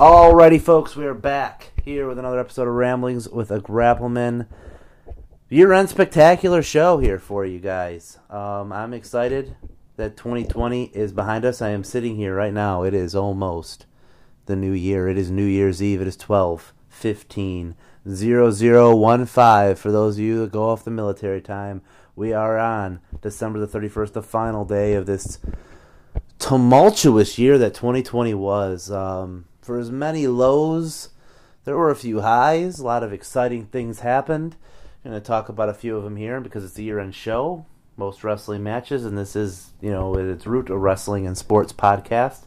Alrighty, folks, we are back here with another episode of Ramblings with a Grappleman. Year-end spectacular show here for you guys. I'm excited that 2020 is behind us. I am sitting here right now. It is almost the new year. It is New Year's Eve. It is 12:15 00:15. For those of you that go off the military time, we are on December the 31st, the final day of this tumultuous year that 2020 was. For as many lows, there were a few highs. A lot of exciting things happened. I'm going to talk about a few of them here because it's the year-end show. Most wrestling matches, and this is, you know, at its root, a wrestling and sports podcast.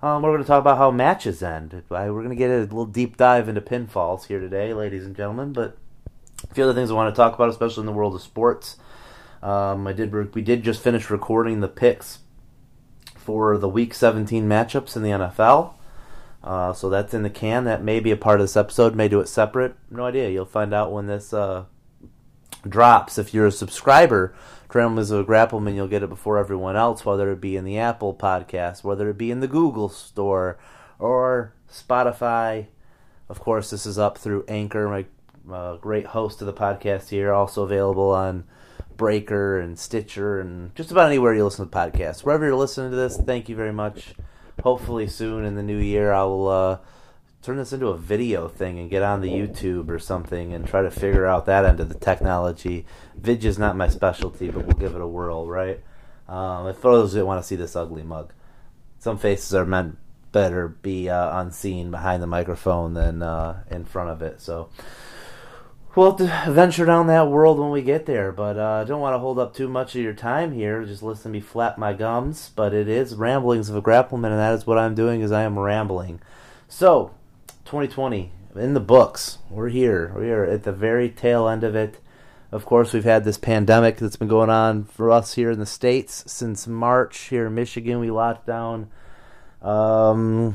We're going to talk about how matches end. We're going to get a little deep dive into pinfalls here today, ladies and gentlemen. But a few other things I want to talk about, especially in the world of sports. We did just finish recording the picks for the Week 17 matchups in the NFL. So that's in the can. That may be a part of this episode. May do it separate. No idea. You'll find out when this drops. If you're a subscriber to Ramblings of a Grappleman, you'll get it before everyone else, whether it be in the Apple podcast, whether it be in the Google store, or Spotify. Of course, this is up through Anchor, my great host of the podcast here. Also available on Breaker and Stitcher and just about anywhere you listen to podcasts. Wherever you're listening to this, thank you very much. Hopefully soon in the new year I will turn this into a video thing and get on the YouTube or something and try to figure out that end of the technology. Vidge is not my specialty, but we'll give it a whirl, right? For those that want to see this ugly mug, some faces are meant better be unseen behind the microphone than in front of it. So we'll have to venture down that world when we get there, but I don't want to hold up too much of your time here. Just listen to me flap my gums, but it is Ramblings of a Grappleman, and that is what I'm doing, is I am rambling. So, 2020, in the books. We're here. We are at the very tail end of it. Of course, we've had this pandemic that's been going on for us here in the States since March. Here in Michigan, we locked down. Friday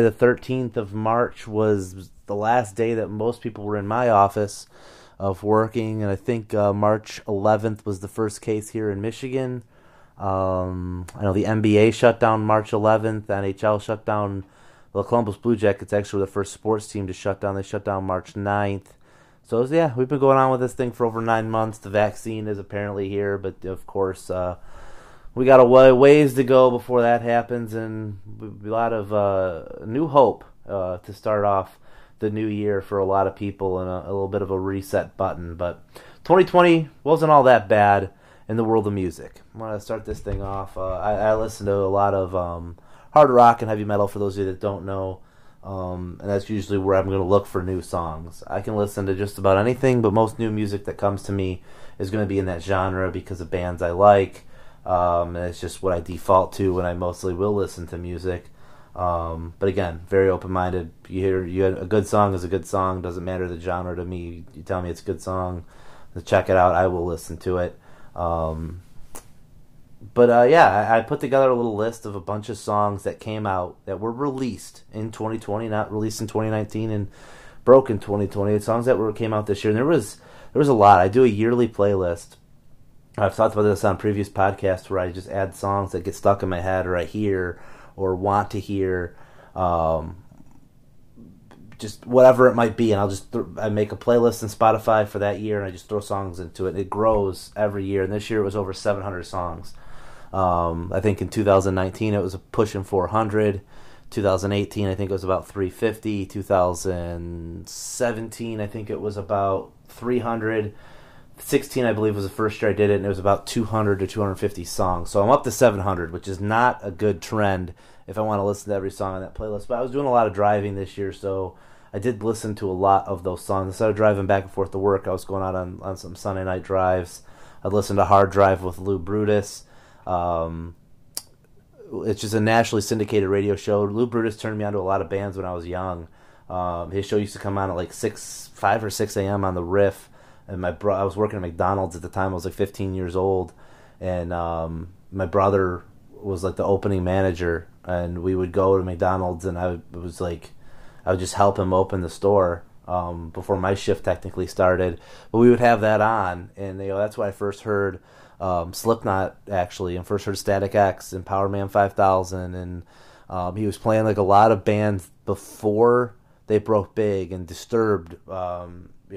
the 13th of March was the last day that most people were in my office of working, and I think March 11th was the first case here in Michigan. I know the NBA shut down March 11th, NHL shut down, the Columbus Blue Jackets actually were the first sports team to shut down. They shut down March 9th. So, yeah, we've been going on with this thing for over 9 months. The vaccine is apparently here, but, of course, we got a ways to go before that happens, and a lot of new hope to start off the new year for a lot of people, and a little bit of a reset button. But 2020 wasn't all that bad in the world of music. I'm going to start this thing off. I listen to a lot of hard rock and heavy metal, for those of you that don't know, and that's usually where I'm going to look for new songs. I can listen to just about anything, but most new music that comes to me is going to be in that genre because of bands I like. And it's just what I default to when I mostly will listen to music. But again, very open-minded. A good song is a good song. Doesn't matter the genre to me. You tell me it's a good song, check it out. I will listen to it. I put together a little list of a bunch of songs that came out that were released in 2020, not released in 2019 and broke in 2020. Songs that came out this year, and there was a lot. I do a yearly playlist. I've talked about this on previous podcasts where I just add songs that get stuck in my head or I hear or want to hear, just whatever it might be. And I'll just I make a playlist in Spotify for that year, and I just throw songs into it. And it grows every year. And this year it was over 700 songs. I think in 2019 it was pushing 400. 2018 I think it was about 350. 2017 I think it was about 300. 2016, I believe, was the first year I did it, and it was about 200 to 250 songs. So I'm up to 700, which is not a good trend if I want to listen to every song on that playlist. But I was doing a lot of driving this year, so I did listen to a lot of those songs. Instead of driving back and forth to work, I was going out on some Sunday night drives. I listened to Hard Drive with Lou Brutus. It's just a nationally syndicated radio show. Lou Brutus turned me on to a lot of bands when I was young. His show used to come on at like 5 or 6 a.m. on the Riff. And I was working at McDonald's at the time. I was like 15 years old, and my brother was like the opening manager. And we would go to McDonald's, and I would just help him open the store before my shift technically started. But we would have that on, and that's why I first heard Slipknot actually, and first heard Static X and Power Man 5000, and He was playing like a lot of bands before they broke big, and Disturbed, you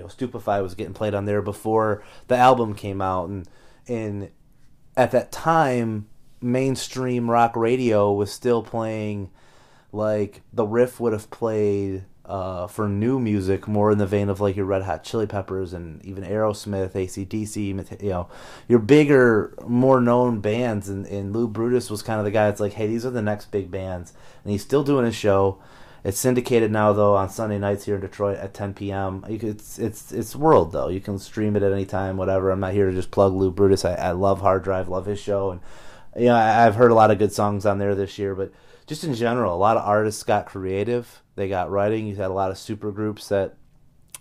know, Stupefy was getting played on there before the album came out, and at that time, mainstream rock radio was still playing, like, the riff would have played for new music more in the vein of, like, your Red Hot Chili Peppers and even Aerosmith, AC/DC, you know, your bigger, more known bands, and Lou Brutus was kind of the guy that's like, hey, these are the next big bands, and he's still doing his show. It's syndicated now, though, on Sunday nights here in Detroit at 10 p.m. It's world, though. You can stream it at any time, whatever. I'm not here to just plug Lou Brutus. I love Hard Drive, love his show. And, you know, I've heard a lot of good songs on there this year. But just in general, a lot of artists got creative. They got writing. You had a lot of super groups that,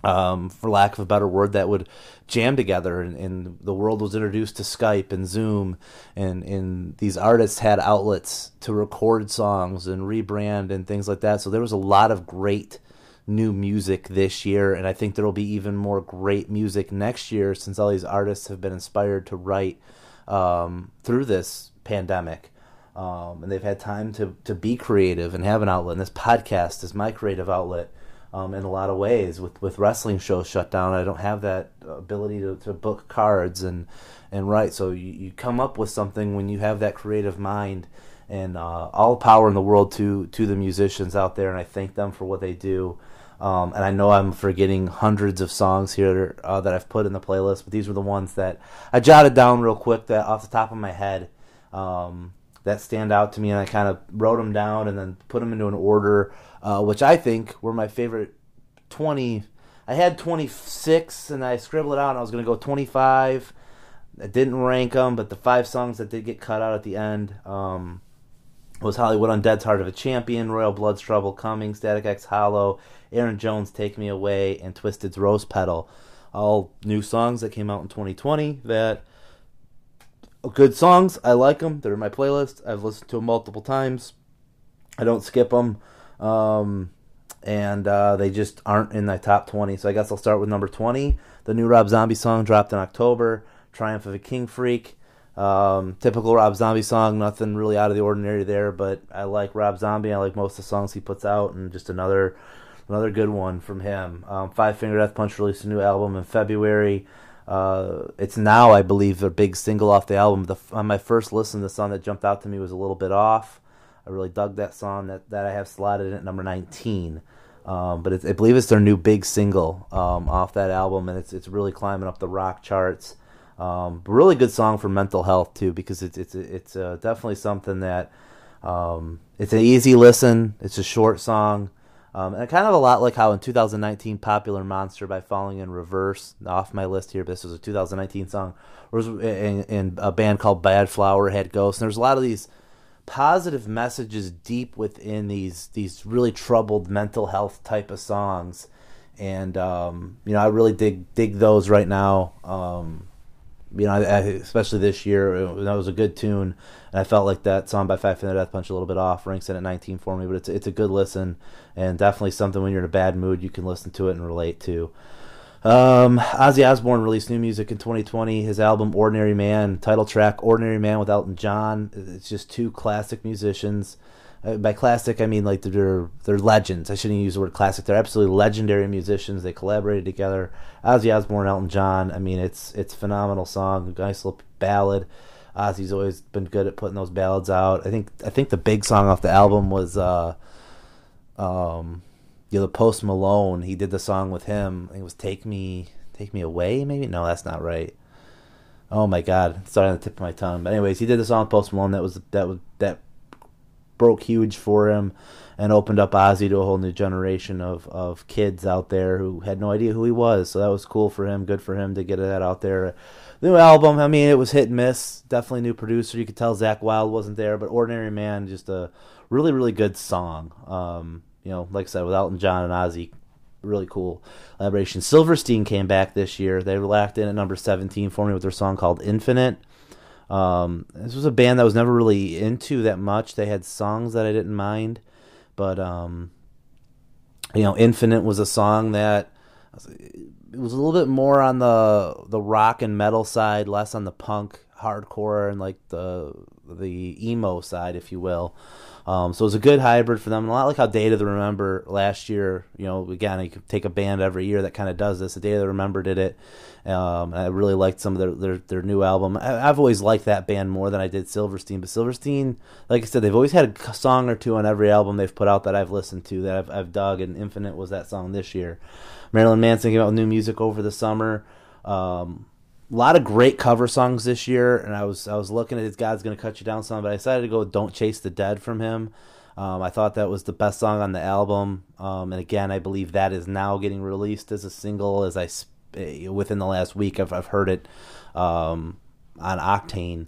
for lack of a better word, that would jam together. And the world was introduced to Skype and Zoom. And these artists had outlets to record songs and rebrand and things like that. So there was a lot of great new music this year. And I think there will be even more great music next year, since all these artists have been inspired to write through this pandemic. And they've had time to be creative and have an outlet. And this podcast is my creative outlet. In a lot of ways, with wrestling shows shut down, I don't have that ability to book cards and write. So you come up with something when you have that creative mind, and all power in the world to the musicians out there, and I thank them for what they do. And I know I'm forgetting hundreds of songs here that I've put in the playlist, but these were the ones that I jotted down real quick that off the top of my head that stand out to me, and I kind of wrote them down and then put them into an order, which I think were my favorite 20. I had 26, and I scribbled it out, and I was going to go 25. I didn't rank them, but the five songs that did get cut out at the end was Hollywood Undead's Heart of a Champion, Royal Blood's Trouble Coming, Static X Hollow, Aaron Jones' Take Me Away, and Twisted's Rose Petal. All new songs that came out in 2020 that... good songs. I like them. They're in my playlist. I've listened to them multiple times. I don't skip them. And they just aren't in my top 20. So I guess I'll start with number 20. The new Rob Zombie song dropped in October, Triumph of a King Freak. Typical Rob Zombie song. Nothing really out of the ordinary there, but I like Rob Zombie. I like most of the songs he puts out, and just another good one from him. Five Finger Death Punch released a new album in February. It's Now, I believe, a big single off the album. On my first listen, the song that jumped out to me was A Little Bit Off. I really dug that song that I have slotted in at number 19. But I believe it's their new big single off that album, and it's really climbing up the rock charts. Really good song for mental health, too, because it's definitely something that it's an easy listen. It's a short song. And kind of a lot like how in 2019, Popular Monster by Falling in Reverse, off my list here, but this was a 2019 song, and a band called Bad Flower had Ghosts. And there's a lot of these positive messages deep within these really troubled mental health type of songs. And, you know, I really dig those right now. You know, especially this year, that was a good tune, and I felt like that song by Five Finger Death Punch, A Little Bit Off, ranks in at 19 for me. But it's a good listen, and definitely something when you're in a bad mood you can listen to it and relate to. Ozzy Osbourne released new music in 2020. His album Ordinary Man, title track Ordinary Man with Elton John. It's just two classic musicians. By classic, I mean like they're legends. I shouldn't use the word classic. They're absolutely legendary musicians. They collaborated together. Ozzy Osbourne, Elton John. I mean, it's a phenomenal song. A nice little ballad. Ozzy's always been good at putting those ballads out. I think the big song off the album was you know, the Post Malone. He did the song with him. I think it was Take Me Away. Maybe no, that's not right. Oh my God, it's on the tip of my tongue. But anyways, he did the song with Post Malone. That broke huge for him and opened up Ozzy to a whole new generation of kids out there who had no idea who he was. So that was cool for him. Good for him to get that out there. The new album, I mean, it was hit and miss. Definitely new producer. You could tell Zach Wilde wasn't there, but Ordinary Man, just a really, really good song. You know, like I said, with Elton John and Ozzy, really cool collaboration. Silverstein came back this year. They locked in at number 17 for me with their song called Infinite. This was a band that I was never really into that much. They had songs that I didn't mind, but you know, Infinite was a song that it was a little bit more on the rock and metal side, less on the punk, hardcore, and like the emo side, if you will. So it was a good hybrid for them. And a lot like how Day of the Remember last year, you know, again, you could take a band every year that kind of does this. The Day of the Remember did it. And I really liked some of their new album. I've always liked that band more than I did Silverstein. But Silverstein, like I said, they've always had a song or two on every album they've put out that I've listened to, that I've dug, and Infinite was that song this year. Marilyn Manson came out with new music over the summer. A lot of great cover songs this year, and I was looking at his God's Gonna Cut You Down song, but I decided to go with Don't Chase the Dead from him. I thought that was the best song on the album, and again, I believe that is now getting released as a single. As within the last week, I've heard it on Octane.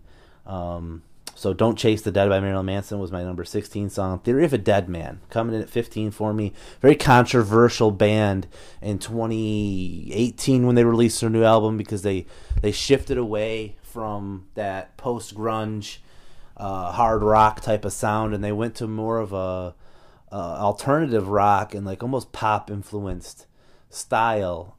So Don't Chase the Dead by Marilyn Manson was my number 16 song. Theory of a Deadman, coming in at 15 for me. Very controversial band in 2018 when they released their new album, because they shifted away from that post-grunge, hard rock type of sound, and they went to more of a alternative rock and like almost pop-influenced style.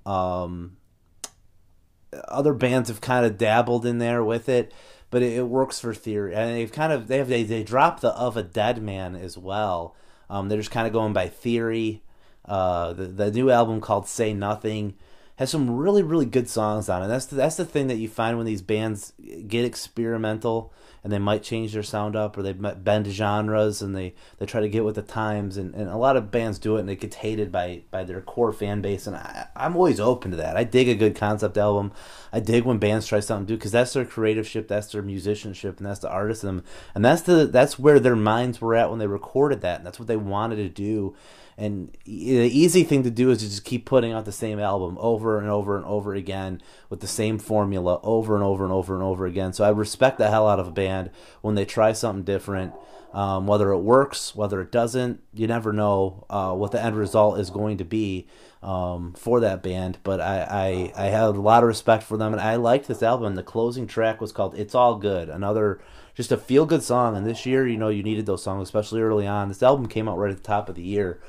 Other bands have kind of dabbled in there with it, but it works for Theory, and they dropped the Of a Dead Man as well. They're just kind of going by Theory. The new album called Say Nothing has some really, really good songs on it. That's the thing that you find when these bands get experimental and they might change their sound up, or they bend genres, and they try to get with the times, and a lot of bands do it, and it gets hated by their core fan base, and I'm always open to that. I dig a good concept album. I dig when bands try something new, because that's their creativeship, that's their musicianship, and that's the artist in them, and that's where their minds were at when they recorded that, and that's what they wanted to do. And the easy thing to do is to just keep putting out the same album over and over and over again with the same formula over and over and over and over again. So I respect the hell out of a band when they try something different, whether it works, whether it doesn't. You never know what the end result is going to be for that band. But I have a lot of respect for them, and I liked this album. The closing track was called It's All Good, another just a feel-good song. And this year, you know, you needed those songs, especially early on. This album came out right at the top of the year.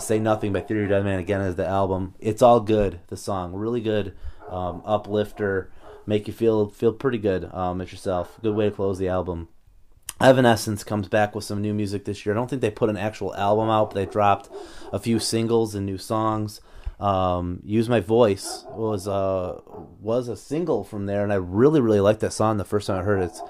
Say Nothing by Theory of a Deadman, again, is the album. It's All Good, the song. Really good, uplifter, make you feel pretty good at yourself. Good way to close the album. Evanescence comes back with some new music this year. I don't think they put an actual album out, but they dropped a few singles and new songs. Use My Voice was a single from there, and I really, really liked that song the first time I heard it. It's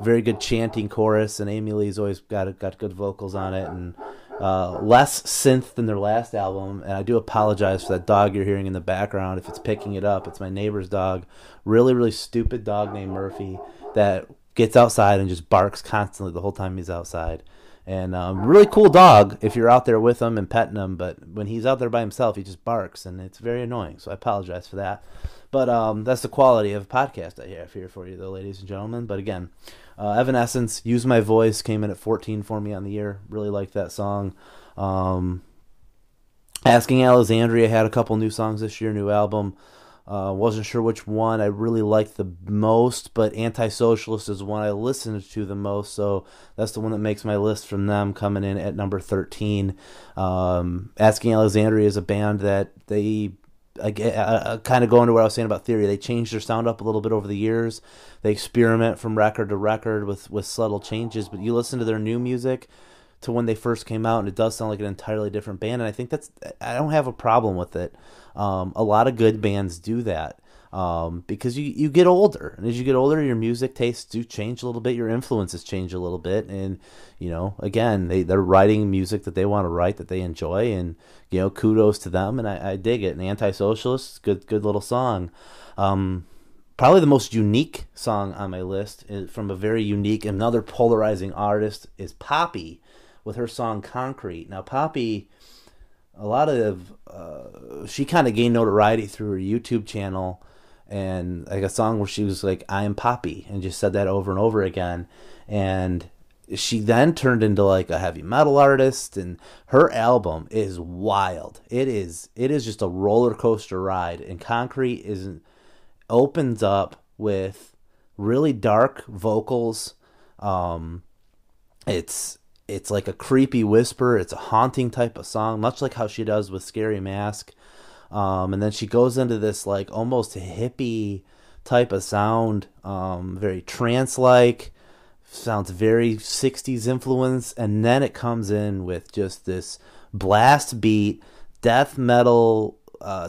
very good chanting chorus, and Amy Lee's always got good vocals on it, and less synth than their last album. And I do apologize for that dog you're hearing in the background. If it's picking it up, it's my neighbor's dog, really, really stupid dog named Murphy, that gets outside and just barks constantly the whole time he's outside. And really cool dog if you're out there with him and petting him, but when he's out there by himself, he just barks, and it's very annoying, so I apologize for that. But that's the quality of a podcast I have here for you, though, ladies and gentlemen. But again, Evanescence, Use My Voice, came in at 14 for me on the year. Really liked that song. Asking Alexandria had a couple new songs this year, new album. Wasn't sure which one I really liked the most, but Anti-Socialist is one I listened to the most, so that's the one that makes my list from them, coming in at number 13. Asking Alexandria is a band that they... kind of going to what I was saying about Theory, they changed their sound up a little bit over the years. They experiment from record to record with subtle changes, but you listen to their new music to when they first came out, and it does sound like an entirely different band, and I think I don't have a problem with it. A lot of good bands do that, because you get older, and as you get older, your music tastes do change a little bit, your influences change a little bit, and, you know, again, they're writing music that they want to write, that they enjoy, and, you know, kudos to them, and I dig it. And Anti-Socialist, good little song. Probably the most unique song on my list, is from a very unique, another polarizing artist, is Poppy, with her song Concrete. Now, Poppy, a lot of she kind of gained notoriety through her YouTube channel, and like a song where she was like, I am Poppy, and just said that over and over again. And she then turned into like a heavy metal artist, and her album is wild. It is just a roller coaster ride, and Concrete opens up with really dark vocals. It's like a creepy whisper. It's a haunting type of song, much like how she does with Scary Mask. And then she goes into this like almost hippie type of sound, very trance-like, sounds very 60s influence, and then it comes in with just this blast beat, death metal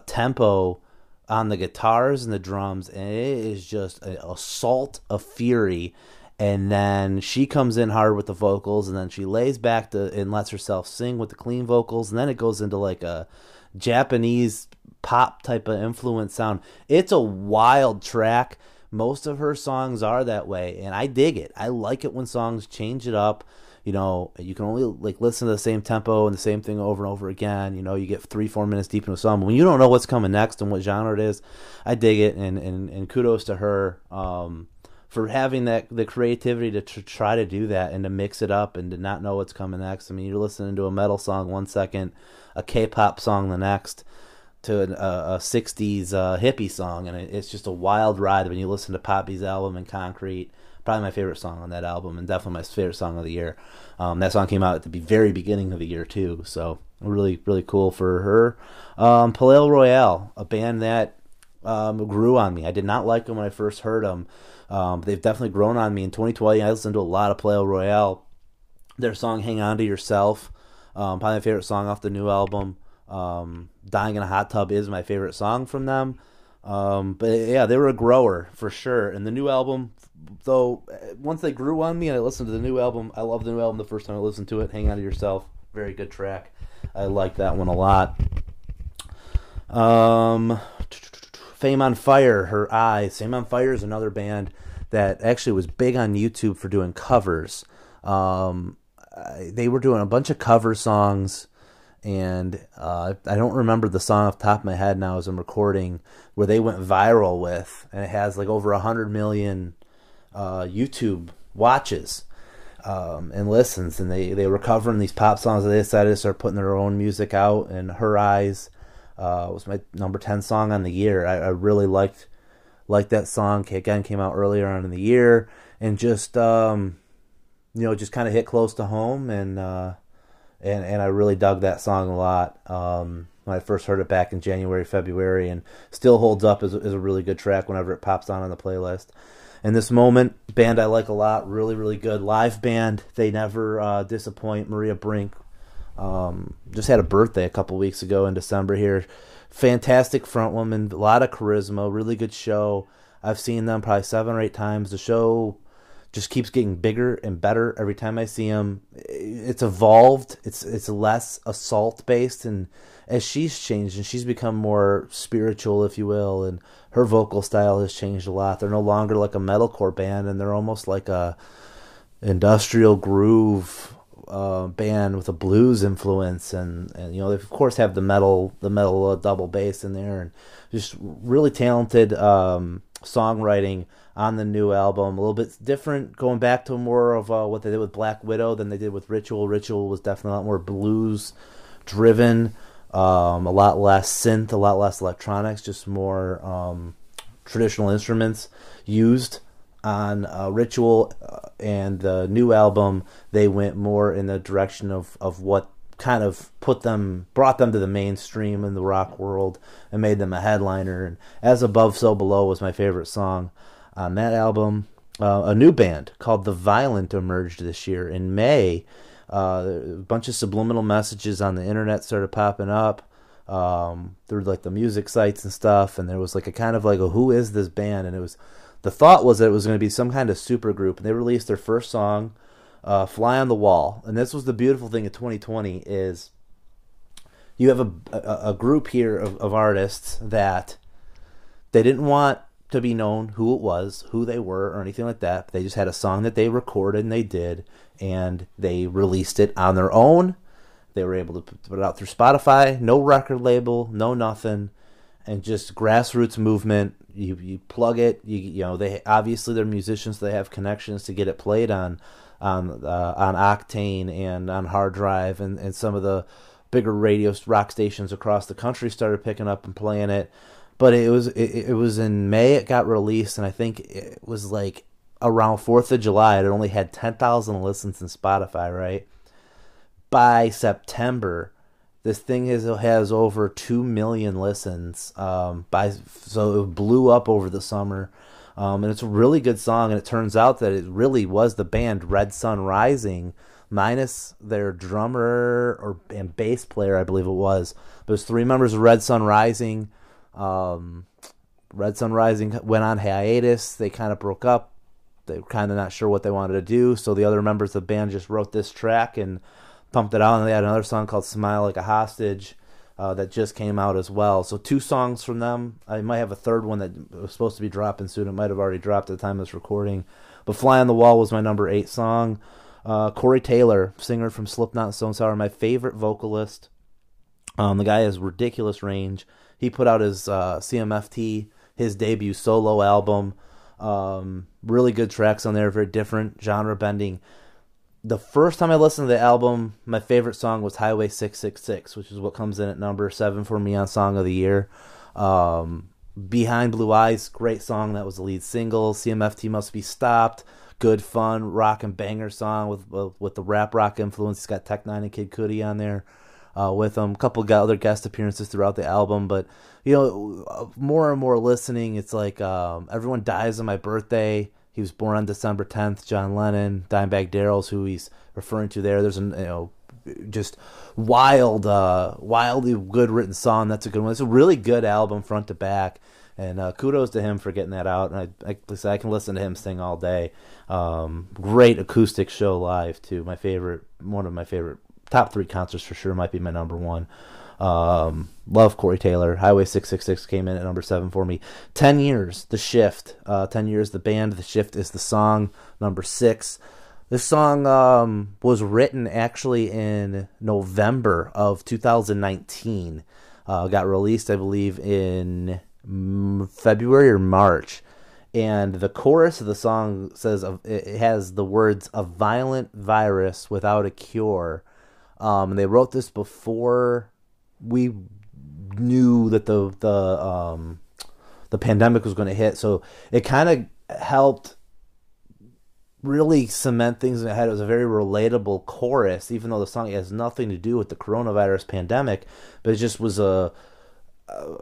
tempo on the guitars and the drums, and it is just an assault of fury. And then she comes in hard with the vocals, and then she lays back and lets herself sing with the clean vocals, and then it goes into like a Japanese pop type of influence sound. It's a wild track. Most of her songs are that way, and I dig it. I like it when songs change it up. You know, you can only like listen to the same tempo and the same thing over and over again. You know, you get 3-4 minutes deep into a song when you don't know what's coming next and what genre it is. I dig it, and kudos to her for having the creativity to try to do that and to mix it up and to not know what's coming next. I mean, you're listening to a metal song 1 second, a K-pop song the next, to a 60s hippie song, and it's just a wild ride when you listen to Poppy's album in Concrete. Probably my favorite song on that album, and definitely my favorite song of the year. That song came out at the very beginning of the year too, so really, really cool for her. Palaye Royale, a band that grew on me. I did not like them when I first heard them. They've definitely grown on me. In 2020, I listened to a lot of Palaye Royale. Their song "Hang On to Yourself," probably my favorite song off the new album. Dying in a Hot Tub is my favorite song from them. But yeah, they were a grower for sure. And the new album, though, once they grew on me and I listened to the new album, I love the new album the first time I listened to it. Hang On to Yourself, very good track. I like that one a lot. Fame on Fire, Her Eyes. Fame on Fire is another band that actually was big on YouTube for doing covers. They were doing a bunch of cover songs, and I don't remember the song off the top of my head now as I'm recording, where they went viral with, and it has like over 100 million YouTube watches and listens, and they were covering these pop songs, and they decided to start putting their own music out, and Her Eyes was my number 10 song on the year. I really liked that song. Again, came out earlier on in the year, and just you know, just kind of hit close to home, and I really dug that song a lot when I first heard it back in January, February, and still holds up as a really good track whenever it pops on the playlist. And This Moment, band I like a lot, really, really good live band. They never disappoint. Maria Brink just had a birthday a couple weeks ago in December here. Fantastic front woman, a lot of charisma, really good show. I've seen them probably 7 or 8 times. The show just keeps getting bigger and better every time I see him. It's evolved. It's less assault-based, and as she's changed, and she's become more spiritual, if you will, and her vocal style has changed a lot. They're no longer like a metalcore band, and they're almost like a industrial groove band with a blues influence, and you know, they of course have the metal double bass in there, and just really talented songwriting on the new album. A little bit different, going back to more of what they did with Black Widow than they did with Ritual. Ritual was definitely a lot more blues driven, a lot less synth, a lot less electronics, just more traditional instruments used on Ritual. And the new album, they went more in the direction of what kind of brought them to the mainstream in the rock world and made them a headliner. And As Above, So Below was my favorite song on that album. A new band called The Violent emerged this year in May. A bunch of subliminal messages on the internet started popping up through like the music sites and stuff, and there was like a kind of like a who is this band, and it was, the thought was that it was going to be some kind of super group, and they released their first song, Fly on the Wall. And this was the beautiful thing of 2020, is you have a group here of artists that they didn't want to be known who it was, who they were, or anything like that. They just had a song that they recorded and they did, and they released it on their own. They were able to put it out through Spotify, no record label, no nothing, and just grassroots movement. You plug it, you know, they obviously they're musicians, so they have connections to get it played on Octane and on Hard Drive, and some of the bigger radio rock stations across the country started picking up and playing it. But it was in May it got released, and I think it was like around 4th of July. It only had 10,000 listens on Spotify, right? By September, This thing has over 2 million listens. So it blew up over the summer. And it's a really good song. And it turns out that it really was the band Red Sun Rising, minus their drummer and bass player, I believe it was. But it was three members of Red Sun Rising. Red Sun Rising went on hiatus. They kind of broke up. They were kind of not sure what they wanted to do. So the other members of the band just wrote this track and pumped it out, and they had another song called Smile Like a Hostage that just came out as well. So two songs from them. I might have a third one that was supposed to be dropping soon. It might have already dropped at the time of this recording. But Fly on the Wall was my number 8 song. Corey Taylor, singer from Slipknot and Stone Sour, my favorite vocalist. The guy has ridiculous range. He put out his CMFT, his debut solo album. Really good tracks on there, very different, genre-bending. The first time I listened to the album, my favorite song was Highway 666, which is what comes in at number 7 for me on Song of the Year. Behind Blue Eyes, great song. That was the lead single. CMFT Must Be Stopped. Good fun rock and banger song with the rap rock influence. He's got Tech Nine and Kid Cudi on there with him. A couple of other guest appearances throughout the album. But, you know, more and more listening, it's like Everyone Dies on My Birthday. He was born on December 10th, John Lennon, Dimebag Darrell's who he's referring to there. There's an, you know, just wildly good written song. That's a good one. It's a really good album front to back, and kudos to him for getting that out. And I can listen to him sing all day. Great acoustic show live too. My favorite, one of my favorite top 3 concerts for sure, might be my number 1. Love Corey Taylor. Highway 666 came in at number 7 for me. 10 Years, The Shift. 10 Years, the band. The Shift is the song, number 6. This song was written actually in November of 2019. Got released, I believe, in February or March. And the chorus of the song says, it has the words, a violent virus without a cure. And they wrote this before we knew that the pandemic was going to hit, so it kind of helped really cement things in my head. It was a very relatable chorus, even though the song has nothing to do with the coronavirus pandemic, but it just was a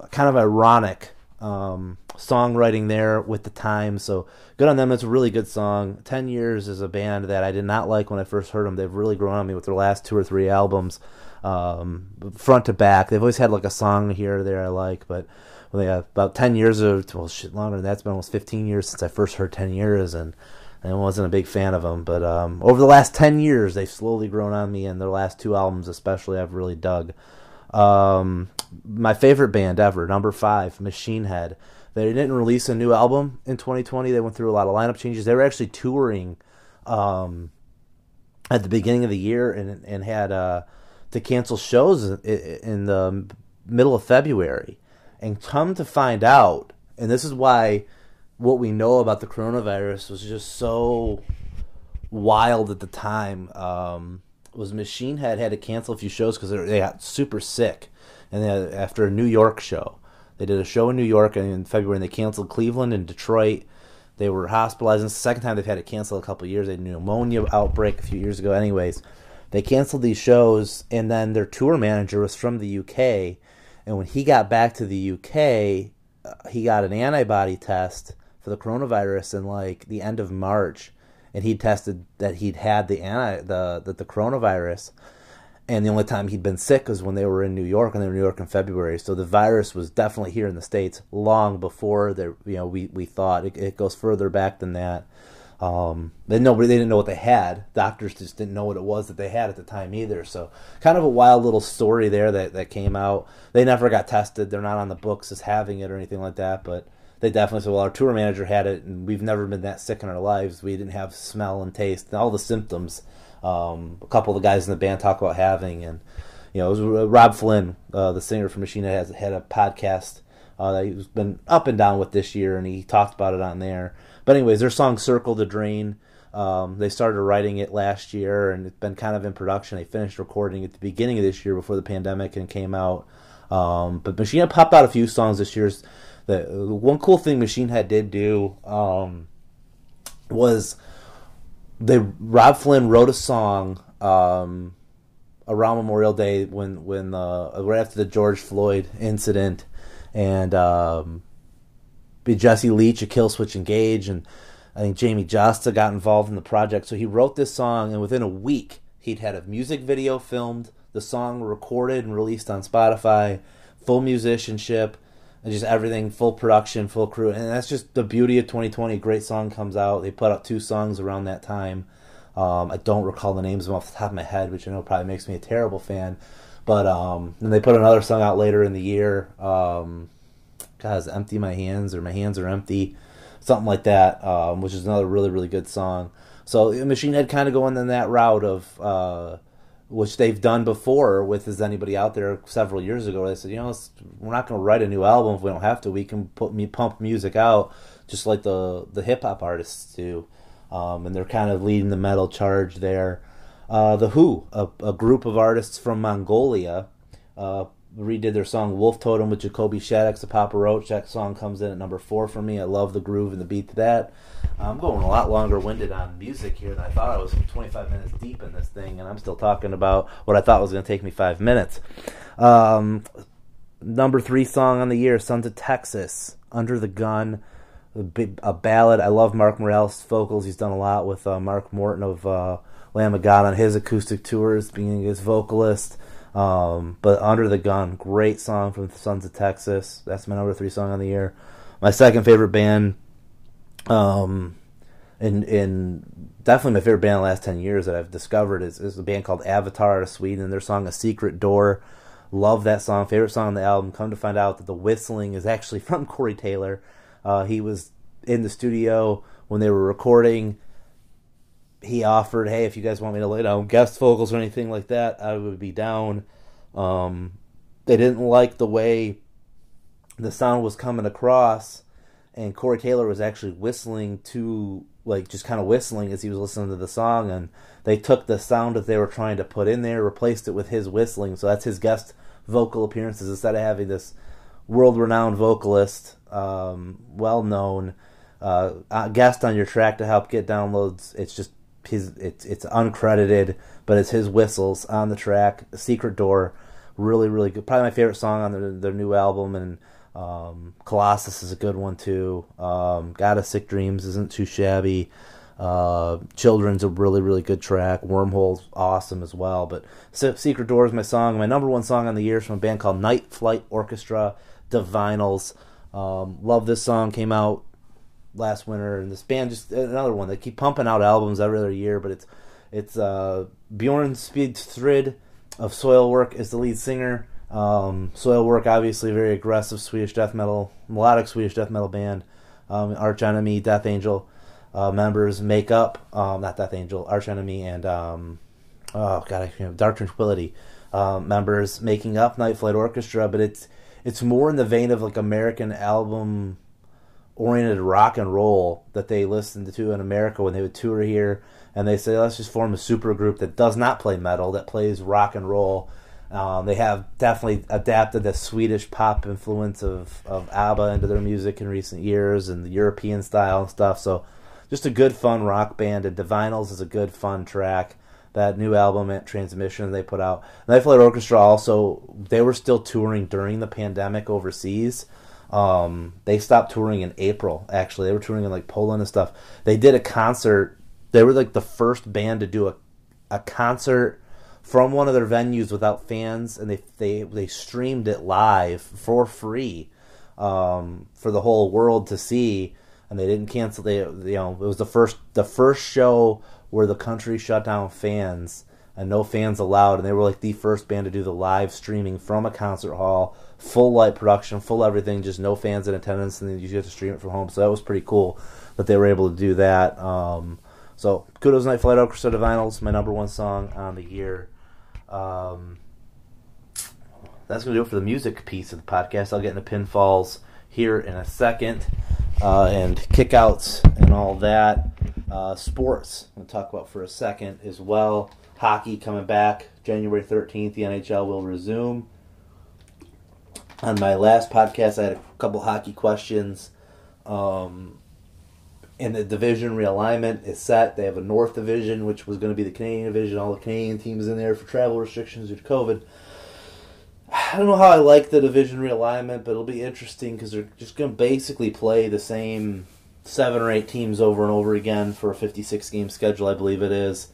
kind of ironic songwriting there with the time. So good on them. It's a really good song. 10 Years is a band that I did not like when I first heard them. They've really grown on me with their last 2 or 3 albums. Front to back, they've always had like a song here or there I like, but well, yeah, about 10 years of, well, shit, longer than that. It's been almost 15 years since I first heard 10 Years, and I wasn't a big fan of them, but over the last 10 years they've slowly grown on me, and their last 2 albums especially I've really dug. My favorite band ever, number 5, Machine Head. They didn't release a new album in 2020. They went through a lot of lineup changes. They were actually touring at the beginning of the year and had to cancel shows in the middle of February. And come to find out, and this is why what we know about the coronavirus was just so wild at the time, was Machine Head had to cancel a few shows because they got super sick. And then after a New York show, they did a show in New York in February, and they canceled Cleveland and Detroit. They were hospitalized. It's the second time they've had to cancel a couple of years. They had a pneumonia outbreak a few years ago anyways. They canceled these shows, and then their tour manager was from the UK, and when he got back to the UK, he got an antibody test for the coronavirus in like the end of March, and he tested that he'd had the coronavirus, and the only time he'd been sick was when they were in New York, and they were in New York in February. So the virus was definitely here in the States long before we thought. It goes further back than that. They didn't know what they had. Doctors just didn't know what it was that they had at the time either. So kind of a wild little story there that came out. They never got tested. They're not on the books as having it or anything like that, but they definitely said, well, our tour manager had it, and we've never been that sick in our lives. We didn't have smell and taste and all the symptoms. A couple of the guys in the band talk about having, and you know, it was Rob Flynn, the singer from Machine Head, had a podcast that he's been up and down with this year, and he talked about it on there. But anyways, their song Circle the Drain, they started writing it last year, and it's been kind of in production. They finished recording at the beginning of this year before the pandemic and came out. But Machine Head popped out a few songs this year. The one cool thing Machine Head did do was Rob Flynn wrote a song around Memorial Day when right after the George Floyd incident, and Jesse Leach of Killswitch Engage, and I think Jamie Josta got involved in the project. So he wrote this song, and within a week he'd had a music video filmed, the song recorded and released on Spotify, full musicianship, and just everything, full production, full crew. And that's just the beauty of 2020. A great song comes out. They put out two songs around that time. I don't recall the names of them off the top of my head, which I know probably makes me a terrible fan. But then they put another song out later in the year. It's Empty My Hands, or My Hands Are Empty, something like that, which is another really, really good song. So Machine Head kind of going in that route of, which they've done before with Is Anybody Out There several years ago. They said, we're not going to write a new album if we don't have to. We can pump music out just like the hip-hop artists do. And they're kind of leading the metal charge there. The Who, a group of artists from Mongolia, redid their song Wolf Totem with Jacoby Shaddix of Papa Roach. That song comes in at number 4 for me. I love the groove and the beat to that. I'm going a lot longer-winded on music here than I thought. I was 25 minutes deep in this thing, and I'm still talking about what I thought was going to take me 5 minutes. Number 3 song on the year, Sons of Texas, Under the Gun, a ballad. I love Mark Morales' vocals. He's done a lot with Mark Morton of Lamb of God on his acoustic tours, being his vocalist. But Under the Gun, great song from Sons of Texas. That's my number 3 song on the year. My second favorite band, and definitely my favorite band in the last 10 years that I've discovered, is a band called Avatar out of Sweden, and their song A Secret Door. Love that song. Favorite song on the album. Come to find out that the whistling is actually from Corey Taylor. He was in the studio when they were recording. He offered, hey, if you guys want me to lay down guest vocals or anything like that, I would be down. They didn't like the way the sound was coming across, and Corey Taylor was actually whistling to, like, just kind of whistling as he was listening to the song, and they took the sound that they were trying to put in there, replaced it with his whistling. So that's his guest vocal appearances, instead of having this world-renowned vocalist, well-known guest on your track to help get downloads. It's just it's uncredited, but it's his whistles on the track. Secret Door, really, really good. Probably my favorite song on their new album, and Colossus is a good one too. God of Sick Dreams isn't too shabby. Children's a really, really good track. Wormhole's awesome as well. But Secret Door is my song. My number 1 song on the year is from a band called Night Flight Orchestra, Divinyls. Love this song. Came out last winter, and this band, just another one, they keep pumping out albums every other year, but it's Bjorn Speedstrid of Soilwork is the lead singer. Soilwork, obviously very aggressive Swedish death metal, melodic Swedish death metal band. Arch Enemy, Death Angel members make up, not Death Angel, Arch Enemy, and Dark Tranquility members making up Night Flight Orchestra, but it's more in the vein of like American album oriented rock and roll that they listened to in America when they would tour here, and they say, let's just form a super group that does not play metal, that plays rock and roll. They have definitely adapted the Swedish pop influence of ABBA into their music in recent years, and the European style and stuff. So just a good fun rock band, and Divinyls is a good fun track. That new album at Transmission they put out. Night Flight Orchestra also, they were still touring during the pandemic overseas. They stopped touring in April, actually. They were touring in like Poland and stuff. They did a concert. They were like the first band to do a concert from one of their venues without fans, and they streamed it live for free for the whole world to see, and they didn't cancel. It was the first show where the country shut down fans and no fans allowed, and they were like the first band to do the live streaming from a concert hall. Full light production, full everything, just no fans in attendance, and then you get to stream it from home. So that was pretty cool that they were able to do that. So kudos Night Flight Orchestra, Divinyls, my number 1 song on the year. That's going to do it for the music piece of the podcast. I'll get into pinfalls here in a second, and kickouts and all that. Sports, I'm going to talk about for a second as well. Hockey coming back January 13th, the NHL will resume. On my last podcast, I had a couple hockey questions. And the division realignment is set. They have a North Division, which was going to be the Canadian Division. All the Canadian teams in there for travel restrictions due to COVID. I don't know how I like the division realignment, but it'll be interesting because they're just going to basically play the same 7 or 8 teams over and over again for a 56-game schedule, I believe it is.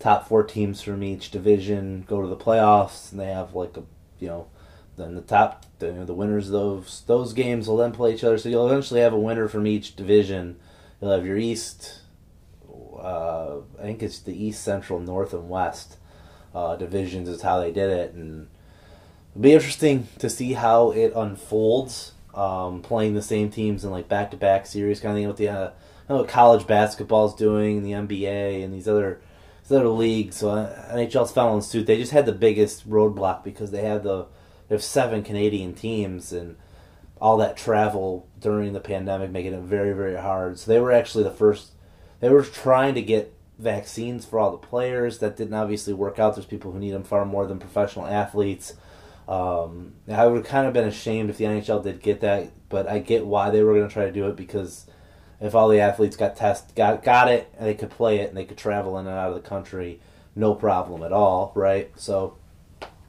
Top 4 teams from each division go to the playoffs, and they have like a, you know, then the top, you know, the winners of those games will then play each other. So you'll eventually have a winner from each division. You'll have your East, I think it's the East, Central, North, and West divisions is how they did it. And it'll be interesting to see how it unfolds, playing the same teams in like back-to-back series kind of thing. With the I know what college basketball's doing, the NBA, and these other leagues. So NHL's following suit. They just had the biggest roadblock because they have 7 Canadian teams and all that travel during the pandemic, making it very, very hard. So they were actually the first. They were trying to get vaccines for all the players. That didn't obviously work out. There's people who need them far more than professional athletes. I would have kind of been ashamed if the NHL did get that, but I get why they were going to try to do it, because if all the athletes got it, and they could play it, and they could travel in and out of the country, no problem at all, right? So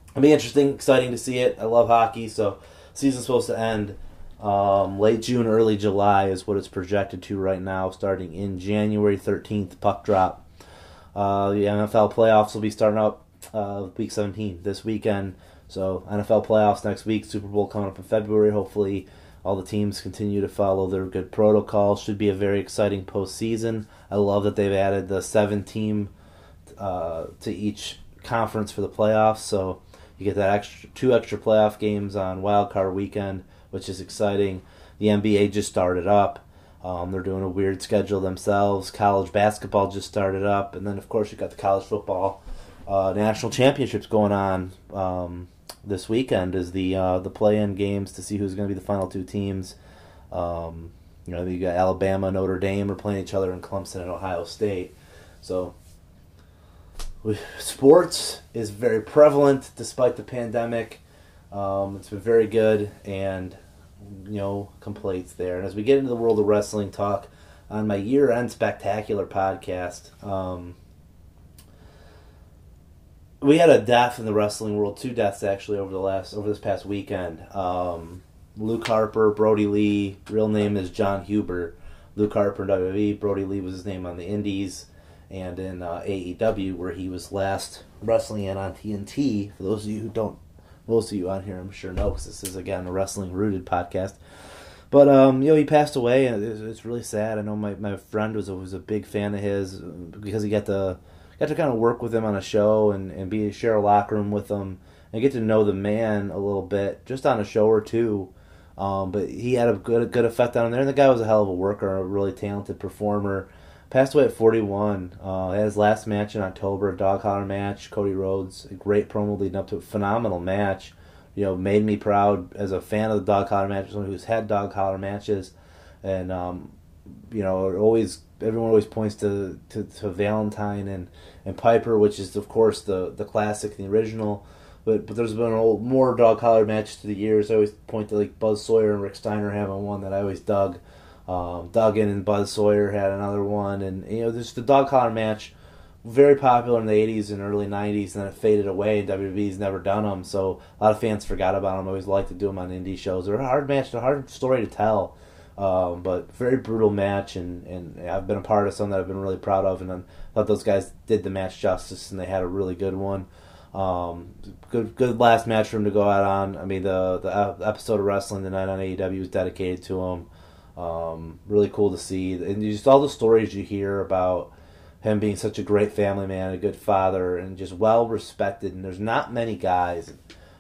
it'll be interesting, exciting to see it. I love hockey, so season's supposed to end late June, early July is what it's projected to right now, starting in January 13th, puck drop. The NFL playoffs will be starting up week 17 this weekend. So NFL playoffs next week, Super Bowl coming up in February. Hopefully all the teams continue to follow their good protocol. Should be a very exciting postseason. I love that they've added the 7 team to each conference for the playoffs. So you get that two extra playoff games on Wild Card Weekend, which is exciting. The NBA just started up. They're doing a weird schedule themselves. College basketball just started up. And then, of course, you've got the college football national championships going on this weekend. Is the play-in games to see who's going to be the final 2 teams. You got Alabama, Notre Dame are playing each other in Clemson and Ohio State. So sports is very prevalent despite the pandemic. It's been very good and no complaints there. And as we get into the world of wrestling talk on my year-end spectacular podcast, we had a death in the wrestling world, 2 deaths actually over this past weekend. Luke Harper, Brody Lee, real name is John Huber. Luke Harper in WWE, Brody Lee was his name on the Indies and in AEW, where he was last wrestling in on TNT. For those of you who don't, most of you on here I'm sure know, because this is again a wrestling rooted podcast. But he passed away, and it's really sad. I know my friend was a big fan of his because he got the. Got to kind of work with him on a show and share a locker room with him and get to know the man a little bit, just on a show or 2. But he had a good effect on him there. And the guy was a hell of a worker, a really talented performer. Passed away at 41. Had his last match in October, a dog collar match, Cody Rhodes. A great promo leading up to a phenomenal match. Made me proud as a fan of the dog collar match, someone who's had dog collar matches. And, everyone always points to Valentine and Piper, which is, of course, the classic, the original. But there's been more dog collar matches through the years. I always point to like Buzz Sawyer and Rick Steiner having one that I always dug. Duggan and Buzz Sawyer had another one. And, just the dog collar match, very popular in the 80s and early 90s, and then it faded away. WWE's never done them, so a lot of fans forgot about them. I always liked to do them on indie shows. They're a hard match, a hard story to tell. But very brutal match, and I've been a part of some that I've been really proud of, and I thought those guys did the match justice, and they had a really good one. Good last match for him to go out on. I mean, the episode of Wrestling Tonight on AEW was dedicated to him. Really cool to see, and just all the stories you hear about him being such a great family man, a good father, and just well respected. And there's not many guys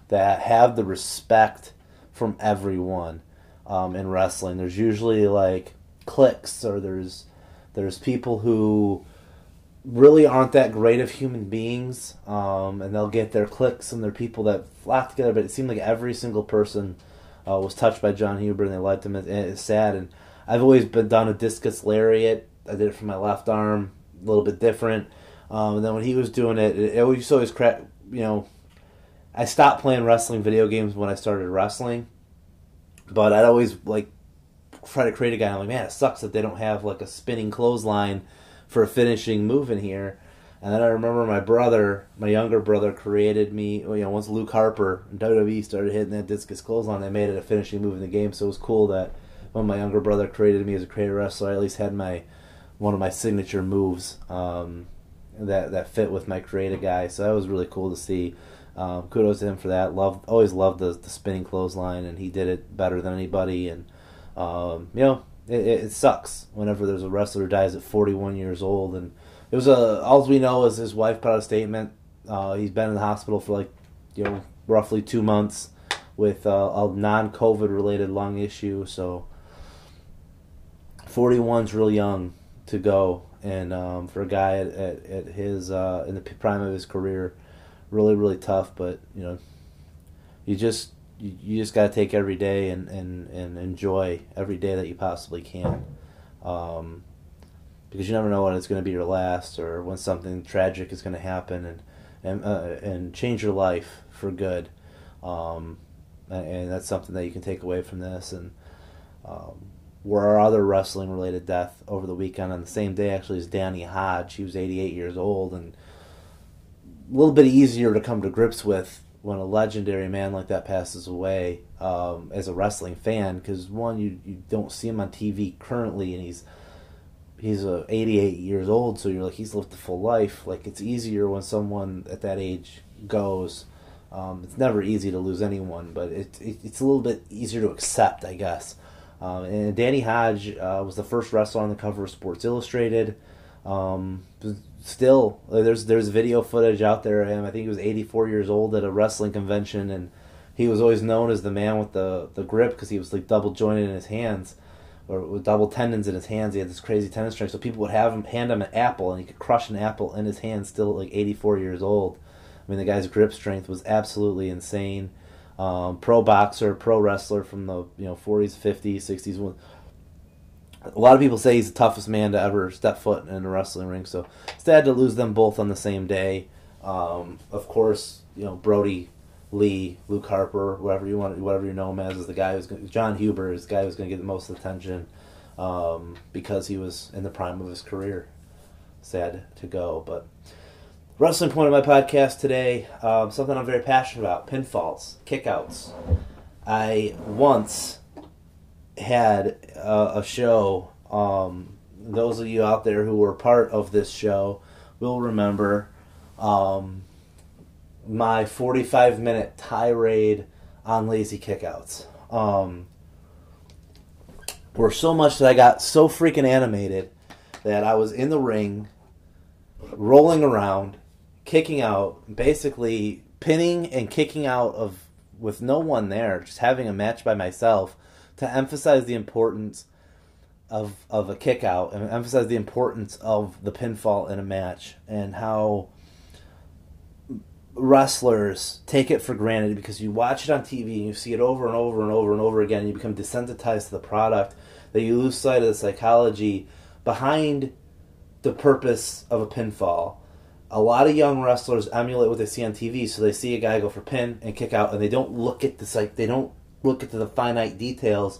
that have the respect from everyone. In wrestling, there's usually like cliques, or there's people who really aren't that great of human beings, and they'll get their cliques and their people that flock together. But it seemed like every single person was touched by John Huber, and they liked him. It's sad, and I've always been down a discus lariat. I did it for my left arm, a little bit different. And then when he was doing it, it always cracked. I stopped playing wrestling video games when I started wrestling. But I'd always, like, try to create a guy. I'm like, man, it sucks that they don't have like a spinning clothesline for a finishing move in here. And then I remember my brother, my younger brother, created me, you know, once Luke Harper and WWE started hitting that discus clothesline, they made it a finishing move in the game. So it was cool that when my younger brother created me as a creative wrestler, I at least had my one of my signature moves that fit with my creative guy. So that was really cool to see. Kudos to him for that. Always loved the spinning clothesline, and he did it better than anybody. And, you know, it sucks whenever there's a wrestler who dies at 41 years old. And it was all we know is his wife put out a statement. He's been in the hospital for roughly 2 months with a non-COVID related lung issue. So 41's real young to go. And for a guy at his in the prime of his career, really, really tough. But you know, you just got to take every day and enjoy every day that you possibly can, because you never know when it's going to be your last, or when something tragic is going to happen and change your life for good. And that's something that you can take away from this. And were our other wrestling-related death over the weekend on the same day, actually, is Danny Hodge. He was 88 years old, and a little bit easier to come to grips with when a legendary man like that passes away as a wrestling fan, because, one, you don't see him on TV currently, and he's 88 years old, so you're like, he's lived a full life. Like, it's easier when someone at that age goes. It's never easy to lose anyone, but it's a little bit easier to accept, I guess. And Danny Hodge was the first wrestler on the cover of Sports Illustrated. Still, there's video footage out there of him. I think he was 84 years old at a wrestling convention, and he was always known as the man with the grip, because he was like double jointed in his hands, or with double tendons in his hands. He had this crazy tendon strength, so people would have him hand him an apple, and he could crush an apple in his hand still at like 84 years old. I mean, the guy's grip strength was absolutely insane. Pro boxer, pro wrestler from the 40s, 50s, 60s. A lot of people say he's the toughest man to ever step foot in a wrestling ring. So it's sad to lose them both on the same day. Of course, Brody Lee, Luke Harper, whatever you know him as, is the guy who's John Huber is the guy who's going to get the most attention because he was in the prime of his career. Sad to go, but. Wrestling point of my podcast today, something I'm very passionate about, pinfalls, kickouts. I once had a show, those of you out there who were part of this show will remember my 45-minute tirade on lazy kickouts. Were so much that I got so freaking animated that I was in the ring, rolling around, kicking out, basically pinning and kicking out with no one there, just having a match by myself, to emphasize the importance of a kick out and emphasize the importance of the pinfall in a match, and how wrestlers take it for granted because you watch it on TV and you see it over and over and over and over again, and you become desensitized to the product, that you lose sight of the psychology behind the purpose of a pinfall. A lot of young wrestlers emulate what they see on TV, so they see a guy go for pin and kick out, and they don't look at this, like, they don't look at the finite details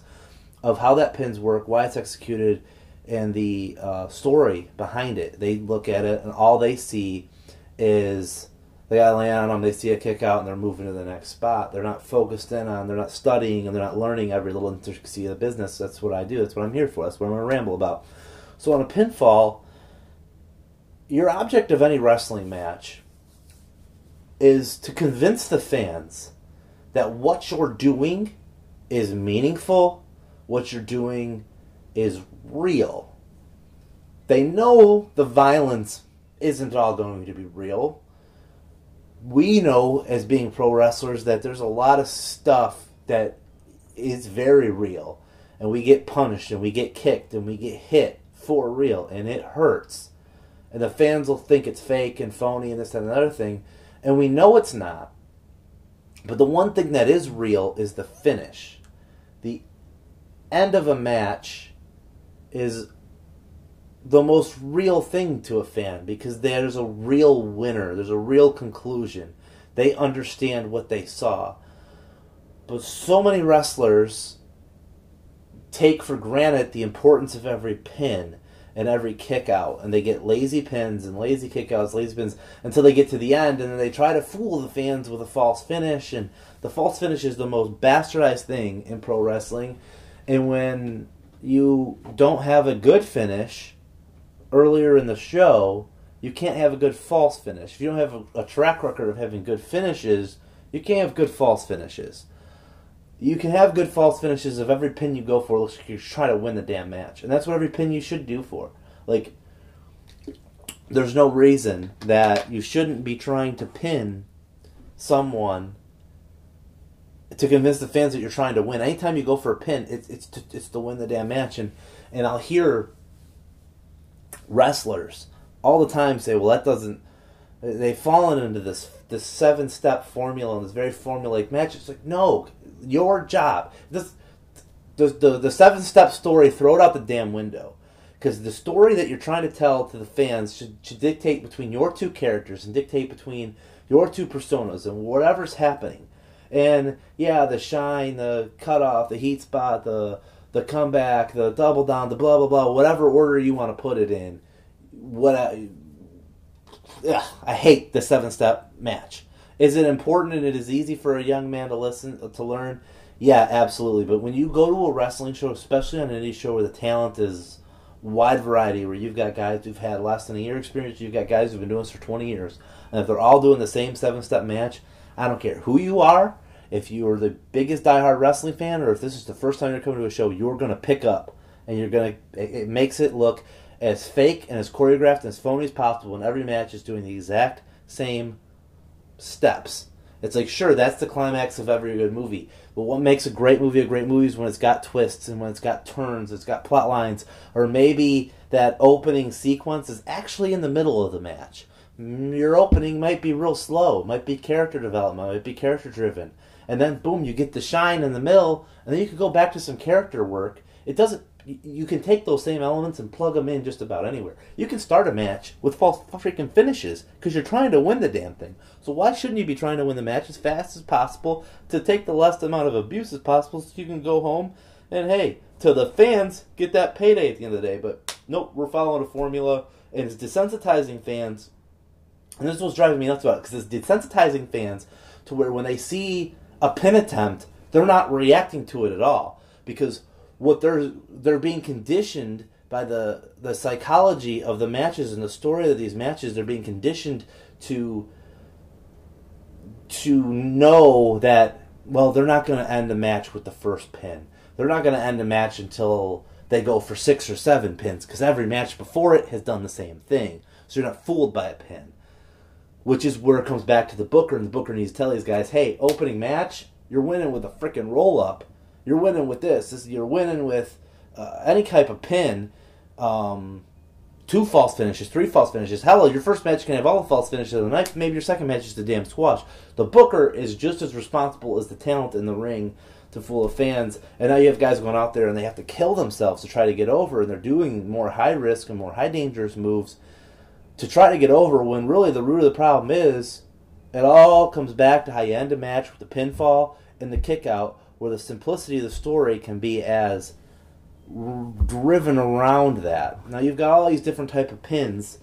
of how that pins work, why it's executed, and the story behind it. They look at it, and all they see is they got to land on them. They see a kick out, and they're moving to the next spot. They're not focused in on. They're not studying, and they're not learning every little intricacy of the business. That's what I do. That's what I'm here for. That's what I'm going to ramble about. So on a pinfall, your object of any wrestling match is to convince the fans that what you're doing is meaningful, what you're doing is real. They know the violence isn't all going to be real. We know, as being pro wrestlers, that there's a lot of stuff that is very real, and we get punished, and we get kicked, and we get hit for real, and it hurts. And the fans will think it's fake and phony and this and another thing. And we know it's not. But the one thing that is real is the finish. The end of a match is the most real thing to a fan, because there's a real winner. There's a real conclusion. They understand what they saw. But so many wrestlers take for granted the importance of every pin and every kick out, and they get lazy pins and lazy kickouts, lazy pins, until they get to the end, and then they try to fool the fans with a false finish, and the false finish is the most bastardized thing in pro wrestling. And when you don't have a good finish earlier in the show, you can't have a good false finish. If you don't have a track record of having good finishes, you can't have good false finishes. You can have good false finishes of every pin you go for. It looks like you're trying to win the damn match. And that's what every pin you should do for. Like, there's no reason that you shouldn't be trying to pin someone to convince the fans that you're trying to win. Anytime you go for a pin, it's to win the damn match. And I'll hear wrestlers all the time say, well, that doesn't... They've fallen into this seven-step formula and this very formulaic match. It's like, no, your job. The seven-step story, throw it out the damn window. Because the story that you're trying to tell to the fans should dictate between your two characters and dictate between your two personas and whatever's happening. And, yeah, the shine, the cutoff, the heat spot, the comeback, the double down, the blah, blah, blah, whatever order you want to put it in. I hate the seven-step match. Is it important and it is easy for a young man to learn? Yeah, absolutely. But when you go to a wrestling show, especially on an indie show where the talent is wide variety, where you've got guys who've had less than a year experience, you've got guys who've been doing this for 20 years, and if they're all doing the same seven-step match, I don't care who you are, if you are the biggest diehard wrestling fan or if this is the first time you're coming to a show, you're going to pick up, and you're going to. It makes it look as fake and as choreographed and as phony as possible, and every match is doing the exact same steps. It's like, sure, that's the climax of every good movie, but what makes a great movie is when it's got twists and when it's got turns, it's got plot lines, or maybe that opening sequence is actually in the middle of the match. Your opening might be real slow, might be character development, might be character driven, and then boom, you get the shine in the middle, and then you can go back to some character work. It doesn't... You can take those same elements and plug them in just about anywhere. You can start a match with false freaking finishes because you're trying to win the damn thing. So why shouldn't you be trying to win the match as fast as possible to take the least amount of abuse as possible so you can go home and, hey, to the fans, get that payday at the end of the day. But nope, we're following a formula, and it's desensitizing fans. And this is what's driving me nuts about it, because it's desensitizing fans to where when they see a pin attempt, they're not reacting to it at all, because... what they're being conditioned by the psychology of the matches and the story of these matches. They're being conditioned to know that, well, they're not going to end the match with the first pin. They're not going to end the match until they go for 6 or 7 pins, because every match before it has done the same thing. So you're not fooled by a pin, which is where it comes back to the booker, and the booker needs to tell these guys, hey, opening match, you're winning with a freaking roll-up. You're winning with this. You're winning with any type of pin. 2 false finishes, 3 false finishes. Hell, your first match can have all the false finishes of the night. Maybe your second match is the damn squash. The booker is just as responsible as the talent in the ring to fool the fans. And now you have guys going out there and they have to kill themselves to try to get over. And they're doing more high risk and more high dangerous moves to try to get over, when really the root of the problem is it all comes back to how you end a match with the pinfall and the kick out, where the simplicity of the story can be as driven around that. Now you've got all these different type of pins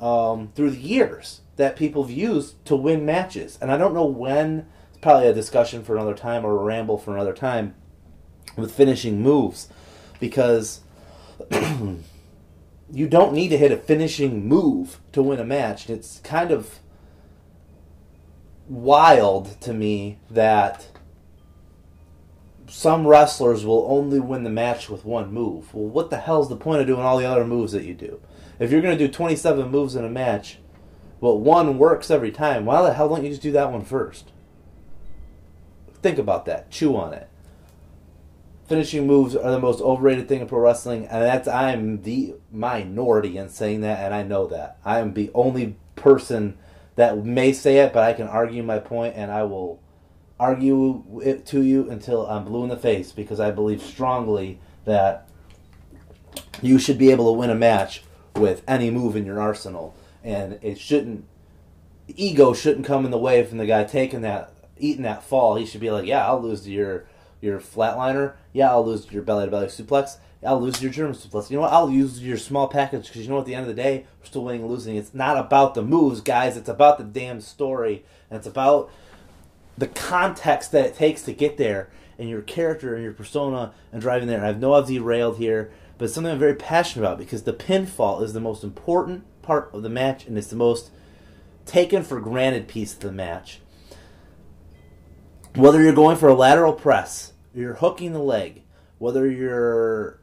through the years that people have used to win matches. And I don't know when, it's probably a discussion for another time or a ramble for another time with finishing moves, because you don't need to hit a finishing move to win a match. It's kind of wild to me that some wrestlers will only win the match with one move. Well, what the hell's the point of doing all the other moves that you do? If you're going to do 27 moves in a match, well, one works every time. Why the hell don't you just do that one first? Think about that. Chew on it. Finishing moves are the most overrated thing in pro wrestling, and I'm the minority in saying that, and I know that. I am the only person that may say it, but I can argue my point, and I will argue it to you until I'm blue in the face, because I believe strongly that you should be able to win a match with any move in your arsenal, and it shouldn't, ego shouldn't come in the way from the guy taking that, eating that fall. He should be like, yeah, I'll lose to your your flatliner. Yeah, I'll lose your belly-to-belly suplex. I'll lose your German suplex. You know what? I'll use your small package because you know at the end of the day, we're still winning and losing. It's not about the moves, guys. It's about the damn story. And it's about the context that it takes to get there and your character and your persona and driving there. And I know I've derailed here, but it's something I'm very passionate about because the pinfall is the most important part of the match and it's the most taken for granted piece of the match. Whether you're going for a lateral press, you're hooking the leg, whether you're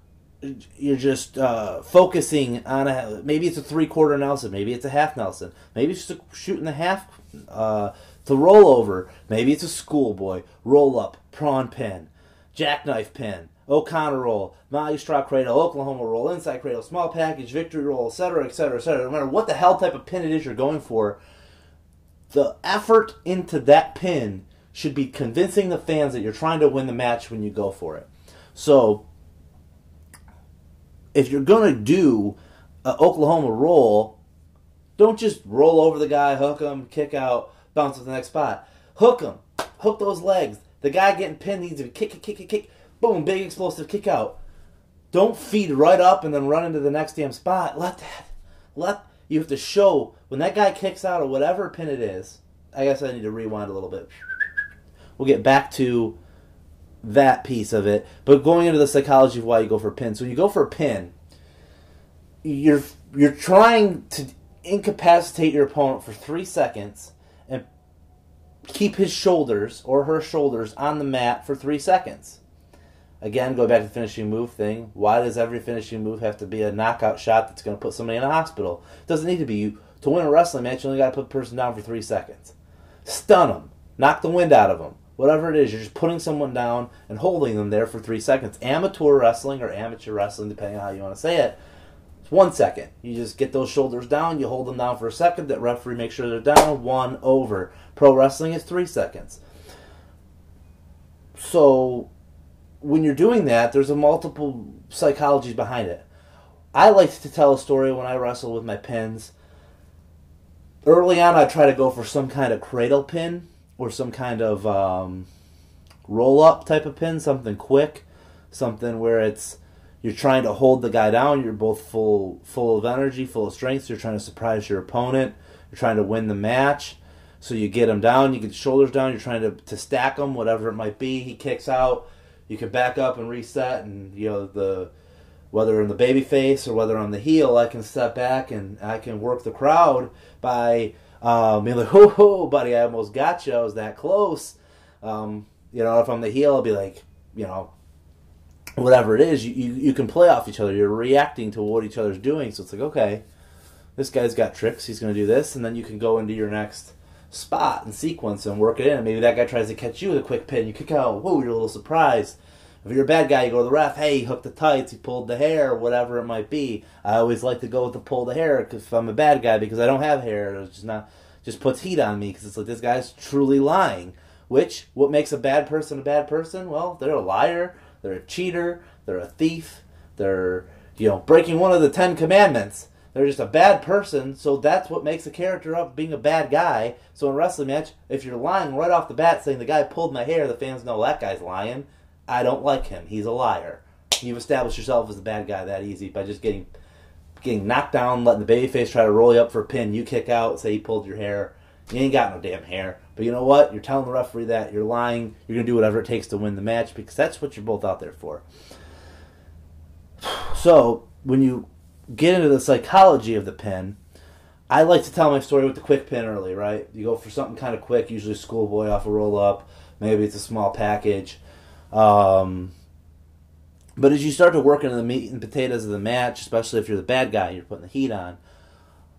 just focusing on a, maybe it's a three-quarter Nelson, maybe it's a half Nelson, maybe it's just a shoot in the half to rollover, maybe it's a schoolboy, roll-up, prawn pin, jackknife pin, O'Connor roll, Molly Straw cradle, Oklahoma roll, inside cradle, small package, victory roll, etc., etc., etc. No matter what the hell type of pin it is you're going for, the effort into that pin should be convincing the fans that you're trying to win the match when you go for it. So, if you're going to do an Oklahoma roll, don't just roll over the guy, hook him, kick out, bounce to the next spot. Hook him. Hook those legs. The guy getting pinned needs to kick. Boom, big explosive kick out. Don't feed right up and then run into the next damn spot. You have to show, when that guy kicks out or whatever pin it is, I guess I need to rewind a little bit. We'll get back to that piece of it. But going into the psychology of why you go for pins. So when you go for a pin, you're trying to incapacitate your opponent for 3 seconds and keep his shoulders or her shoulders on the mat for 3 seconds. Again, go back to the finishing move thing. Why does every finishing move have to be a knockout shot that's going to put somebody in a hospital? It doesn't need to be. To win a wrestling match, you only got to put the person down for 3 seconds. Stun them. Knock the wind out of them. Whatever it is, you're just putting someone down and holding them there for 3 seconds. Amateur wrestling or amateur wrestling, depending on how you want to say it, it's 1 second. You just get those shoulders down, you hold them down for a second, that referee makes sure they're down, one over. Pro wrestling is 3 seconds. So when you're doing that, there's a multiple psychologies behind it. I like to tell a story when I wrestle with my pins. Early on, I try to go for some kind of cradle pin, or some kind of roll-up type of pin, something quick, something where it's you're trying to hold the guy down, you're both full of energy, full of strength, so you're trying to surprise your opponent, you're trying to win the match, so you get him down, you get the shoulders down, you're trying to stack him, whatever it might be, he kicks out, you can back up and reset, and you know whether in the baby face or whether on the heel, I can step back and I can work the crowd by be like, oh, buddy, I almost got you. I was that close. You know, if I'm the heel, I'll be like, you know, whatever it is, you can play off each other. You're reacting to what each other's doing. So it's like, okay, this guy's got tricks. He's going to do this. And then you can go into your next spot and sequence and work it in. And maybe that guy tries to catch you with a quick pin. You kick out. Whoa, you're a little surprised. If you're a bad guy, you go to the ref. Hey, he hooked the tights. He pulled the hair, whatever it might be. I always like to go with the pull the hair if I'm a bad guy because I don't have hair. It's just not. Just puts heat on me because it's like this guy's truly lying. Which what makes a bad person a bad person? Well, they're a liar. They're a cheater. They're a thief. They're breaking one of the 10 Commandments. They're just a bad person. So that's what makes a character up being a bad guy. So in a wrestling match, if you're lying right off the bat, saying the guy pulled my hair, the fans know that guy's lying. I don't like him. He's a liar. You've established yourself as a bad guy that easy by just getting knocked down, letting the babyface try to roll you up for a pin. You kick out, say he pulled your hair. You ain't got no damn hair. But you know what? You're telling the referee that. You're lying. You're going to do whatever it takes to win the match because that's what you're both out there for. So when you get into the psychology of the pin, I like to tell my story with the quick pin early, right? You go for something kind of quick, usually schoolboy off a roll-up. Maybe it's a small package. But as you start to work into the meat and potatoes of the match, especially if you're the bad guy and you're putting the heat on,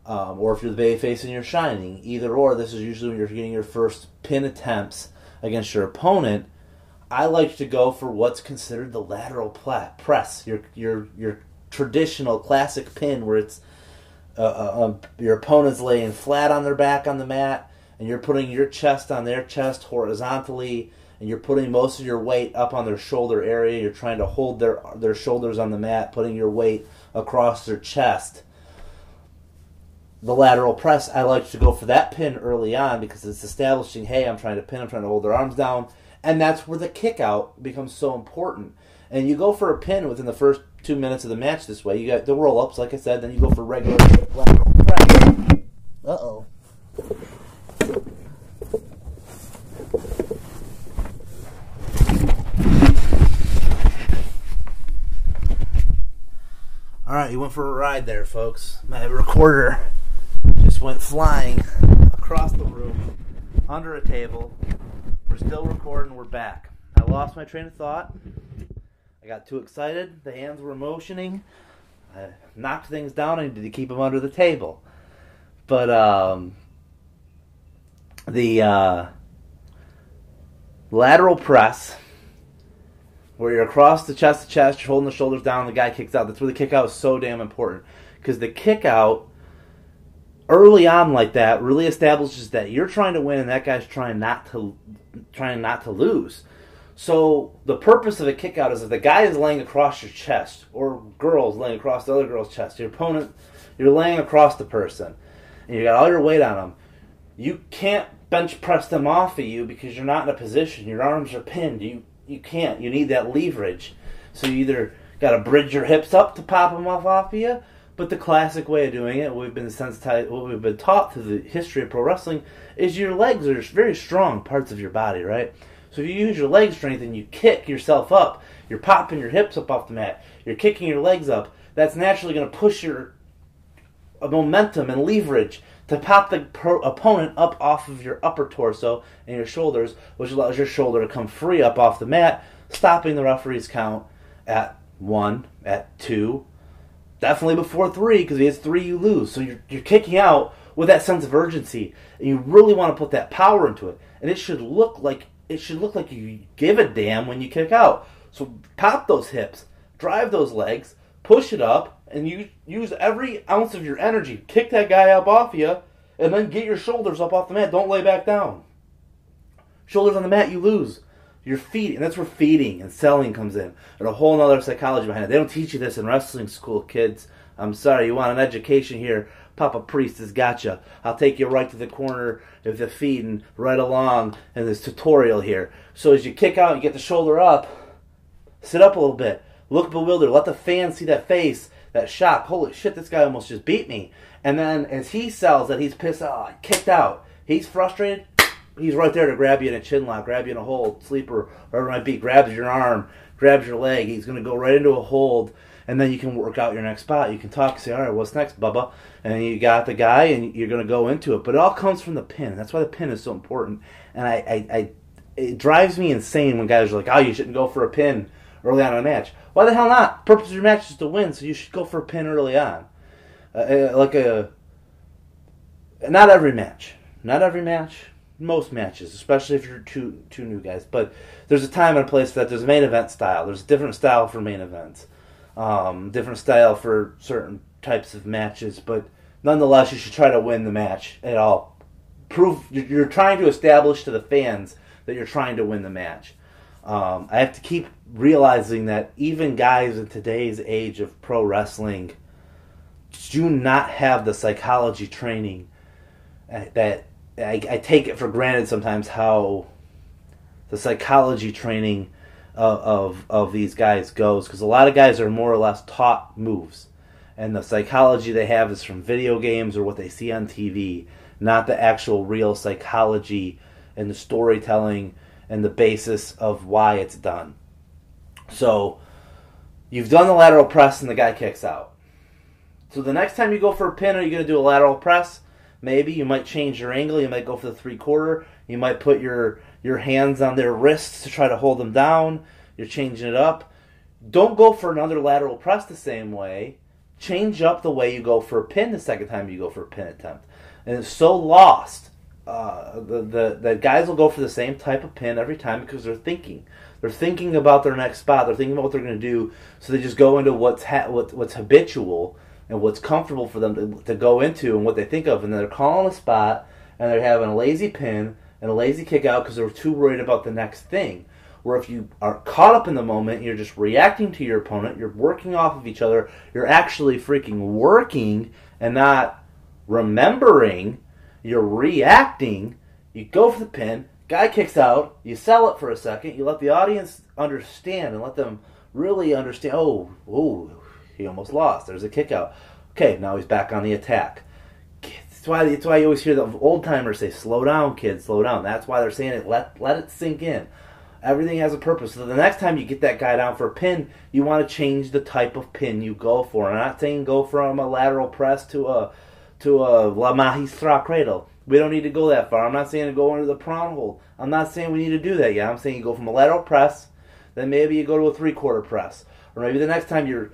or if you're the babyface and you're shining, either or, this is usually when you're getting your first pin attempts against your opponent. I like to go for what's considered the lateral press, your traditional classic pin where it's your opponent's laying flat on their back on the mat and you're putting your chest on their chest horizontally, and you're putting most of your weight up on their shoulder area. You're trying to hold their shoulders on the mat, putting your weight across their chest. The lateral press, I like to go for that pin early on because it's establishing, hey, I'm trying to pin, I'm trying to hold their arms down, And that's where the kick out becomes so important. And you go for a pin within the first 2 minutes of the match this way. You got the roll-ups, like I said, then you go for regular lateral press. Uh-oh. All right, you went for a ride there, folks. My recorder just went flying across the room, under a table. We're still recording. We're back. I lost my train of thought. I got too excited. The hands were motioning. I knocked things down. I needed to keep them under the table. But the lateral press, where you're across the chest to chest, you're holding the shoulders down, the guy kicks out. That's where the kick out is so damn important. Because the kick out, early on like that, really establishes that you're trying to win and that guy's trying not to lose. So the purpose of a kick out is if the guy is laying across your chest, or girls laying across the other girl's chest, your opponent, you're laying across the person, and you got all your weight on them, you can't bench press them off of you because you're not in a position. Your arms are pinned. You can't. You need that leverage. So you either got to bridge your hips up to pop them off of you, but the classic way of doing it, what we've been taught through the history of pro wrestling, is your legs are very strong parts of your body, right? So if you use your leg strength and you kick yourself up, you're popping your hips up off the mat, you're kicking your legs up, that's naturally going to push your momentum and leverage to pop the opponent up off of your upper torso and your shoulders, which allows your shoulder to come free up off the mat, stopping the referee's count at 1, at 2, definitely before 3, because if it's 3, you lose. So you're kicking out with that sense of urgency, and you really want to put that power into it. And it should look like you give a damn when you kick out. So pop those hips, drive those legs, push it up, and you use every ounce of your energy. Kick that guy up off you, and then get your shoulders up off the mat. Don't lay back down. Shoulders on the mat, you lose. Your feet, and that's where feeding and selling comes in. And a whole other psychology behind it. They don't teach you this in wrestling school, kids. I'm sorry, you want an education here. Papa Priest has got you. I'll take you right to the corner of the feet and right along in this tutorial here. So as you kick out, you get the shoulder up. Sit up a little bit. Look bewildered. Let the fans see that face. That shock, holy shit, this guy almost just beat me. And then as he sells that he's pissed off, kicked out, he's frustrated, he's right there to grab you in a chin lock, grab you in a hold, sleeper, wherever it might be, grabs your arm, grabs your leg, he's going to go right into a hold, and then you can work out your next spot. You can talk, say, all right, what's next, Bubba? And you got the guy, and you're going to go into it. But it all comes from the pin. That's why the pin is so important. And it drives me insane when guys are like, oh, you shouldn't go for a pin early on in a match. Why the hell not? The purpose of your match is to win, so you should go for a pin early on. Not every match. Most matches, especially if you're two new guys. But there's a time and a place for that. There's main event style. There's a different style for main events. Different style for certain types of matches. But nonetheless, you should try to win the match at all. Prove you're trying to establish to the fans that you're trying to win the match. I have to keep realizing that even guys in today's age of pro wrestling do not have the psychology training that I take it for granted sometimes, how the psychology training of these guys goes, because a lot of guys are more or less taught moves, and the psychology they have is from video games or what they see on TV, not the actual real psychology and the storytelling and the basis of why it's done. So, you've done the lateral press and the guy kicks out. So the next time you go for a pin, are you going to do a lateral press? Maybe. You might change your angle. You might go for the three-quarter. You might put your hands on their wrists to try to hold them down. You're changing it up. Don't go for another lateral press the same way. Change up the way you go for a pin the second time you go for a pin attempt. And it's so lost. The guys will go for the same type of pin every time because they're thinking. They're thinking about their next spot. They're thinking about what they're going to do. So they just go into what's habitual and what's comfortable for them to go into and what they think of. And they're calling a spot, and they're having a lazy pin and a lazy kick out because they're too worried about the next thing. Where if you are caught up in the moment, you're just reacting to your opponent. You're working off of each other. You're actually freaking working and not remembering. You're reacting, you go for the pin, Guy kicks out, you sell it for a second, you let the audience understand and let them really understand, he almost lost, there's a kick out. Okay, now he's back on the attack. That's why you always hear the old-timers say, slow down, kid, slow down. That's why they're saying it, let it sink in. Everything has a purpose. So the next time you get that guy down for a pin, you want to change the type of pin you go for. I'm not saying go from a lateral press to a La Maestra cradle. We don't need to go that far. I'm not saying to go under the prong hold. I'm not saying we need to do that yet. I'm saying you go from a lateral press, then maybe you go to a three-quarter press. Or maybe the next time you're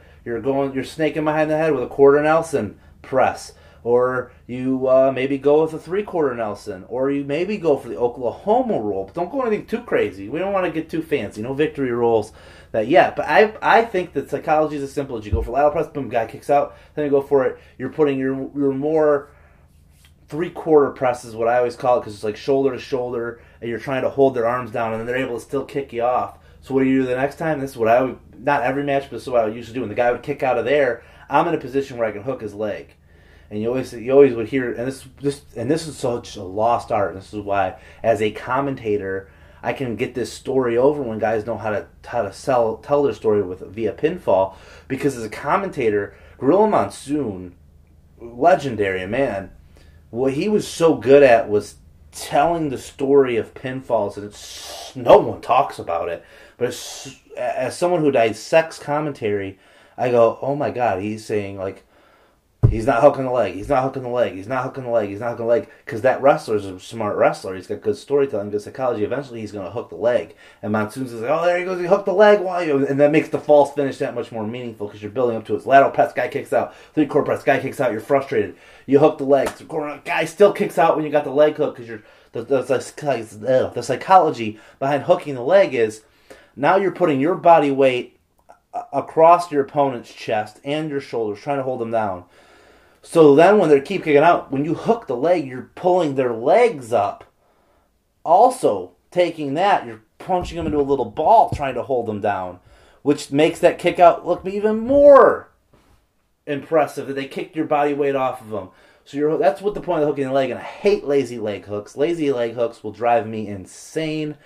snaking behind the head with a quarter Nelson press. Or you maybe go with a three-quarter Nelson. Or you maybe go for the Oklahoma roll. But don't go anything too crazy. We don't want to get too fancy. No victory rolls that yet. But I think that psychology is as simple as you go for lateral press, boom, guy kicks out. Then you go for it. You're putting your more... three-quarter press is what I always call it, because it's like shoulder to shoulder, and you're trying to hold their arms down, and then they're able to still kick you off. So what do you do the next time? This is what I would, not every match, but this is what I would usually do. When the guy would kick out of there, I'm in a position where I can hook his leg. And you always would hear, and this is such a lost art. This is why, as a commentator, I can get this story over when guys know how to tell their story via pinfall, because as a commentator, Gorilla Monsoon, legendary man. What he was so good at was telling the story of pinfalls, and no one talks about it. But as someone who dissects commentary, I go, oh my God, he's saying, like, he's not hooking the leg, he's not hooking the leg, he's not hooking the leg, he's not hooking the leg, because that wrestler's a smart wrestler. He's got good storytelling, good psychology. Eventually, he's going to hook the leg. And Monsoon's like, oh, there he goes, he hooked the leg. And that makes the false finish that much more meaningful, because you're building up to it. It's lateral press, guy kicks out. Three-quarter press, guy kicks out. You're frustrated. You hook the leg. Three-quarter, guy still kicks out when you got the leg hook, because the psychology behind hooking the leg is now you're putting your body weight across your opponent's chest and your shoulders, trying to hold them down. So then when they keep kicking out, when you hook the leg, you're pulling their legs up. Also, taking that, you're punching them into a little ball trying to hold them down, which makes that kick out look even more impressive, that they kicked your body weight off of them. So that's what the point of hooking the leg, and I hate lazy leg hooks. Lazy leg hooks will drive me insane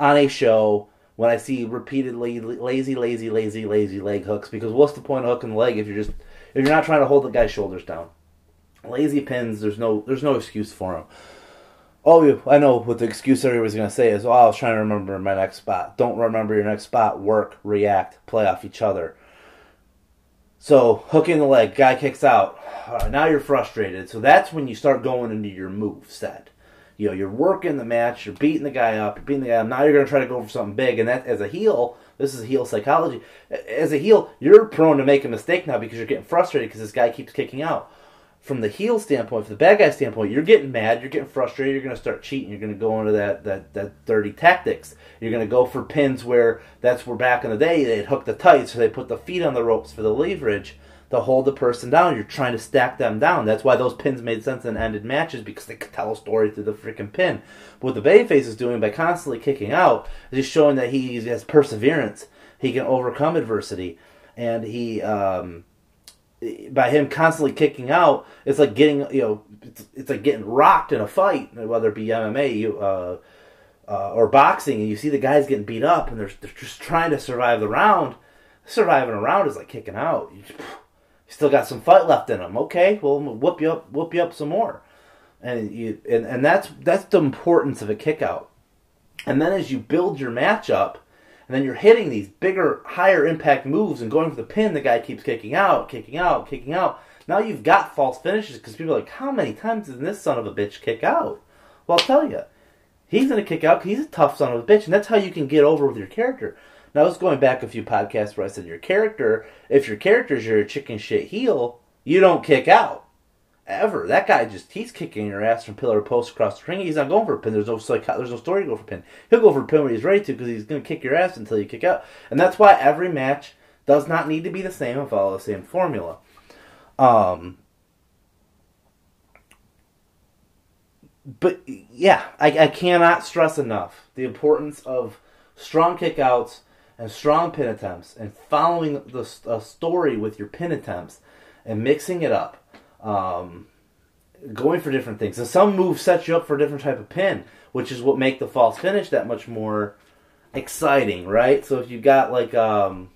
on a show when I see repeatedly lazy leg hooks, because what's the point of hooking the leg if you're just... if you're not trying to hold the guy's shoulders down? Lazy pins, there's no excuse for them. Oh, I know what the excuse everybody's going to say is, oh, I was trying to remember my next spot. Don't remember your next spot. Work, react, play off each other. So, hooking the leg, guy kicks out. All right, now you're frustrated. So that's when you start going into your move set. You know, you're working the match, you're beating the guy up, now you're going to try to go for something big, and that, as a heel... this is heel psychology. As a heel, you're prone to make a mistake now because you're getting frustrated because this guy keeps kicking out. From the heel standpoint, from the bad guy standpoint, you're getting mad, you're getting frustrated, you're going to start cheating, you're going to go into that dirty tactics. You're going to go for pins where back in the day they'd hook the tights, so they put the feet on the ropes for the leverage to hold the person down. You're trying to stack them down. That's why those pins made sense and ended matches, because they could tell a story through the freaking pin. But what the babyface is doing by constantly kicking out is just showing that he has perseverance. He can overcome adversity. And he, by him constantly kicking out, it's like getting, you know, it's like getting rocked in a fight, whether it be MMA, or boxing, and you see the guys getting beat up, and they're just trying to survive the round. Surviving a round is like kicking out. Still got some fight left in them. Okay, well, whoop you up some more, and that's the importance of a kick out. And then as you build your matchup, and then you're hitting these bigger, higher impact moves and going for the pin, the guy keeps kicking out. Now you've got false finishes because people are like, how many times did this son of a bitch kick out? Well, I'll tell you, he's gonna kick out because he's a tough son of a bitch, and that's how you can get over with your character. Now, I was going back a few podcasts where I said if your character's your chicken shit heel, you don't kick out. Ever. That guy he's kicking your ass from pillar to post across the ring. He's not going for a pin. There's no story to go for a pin. He'll go for a pin when he's ready to, because he's going to kick your ass until you kick out. And that's why every match does not need to be the same and follow the same formula. But, yeah, I cannot stress enough the importance of strong kickouts and strong pin attempts, and following the story with your pin attempts and mixing it up. going for different things. And some moves set you up for a different type of pin, which is what make the false finish that much more exciting, right? So if you got like a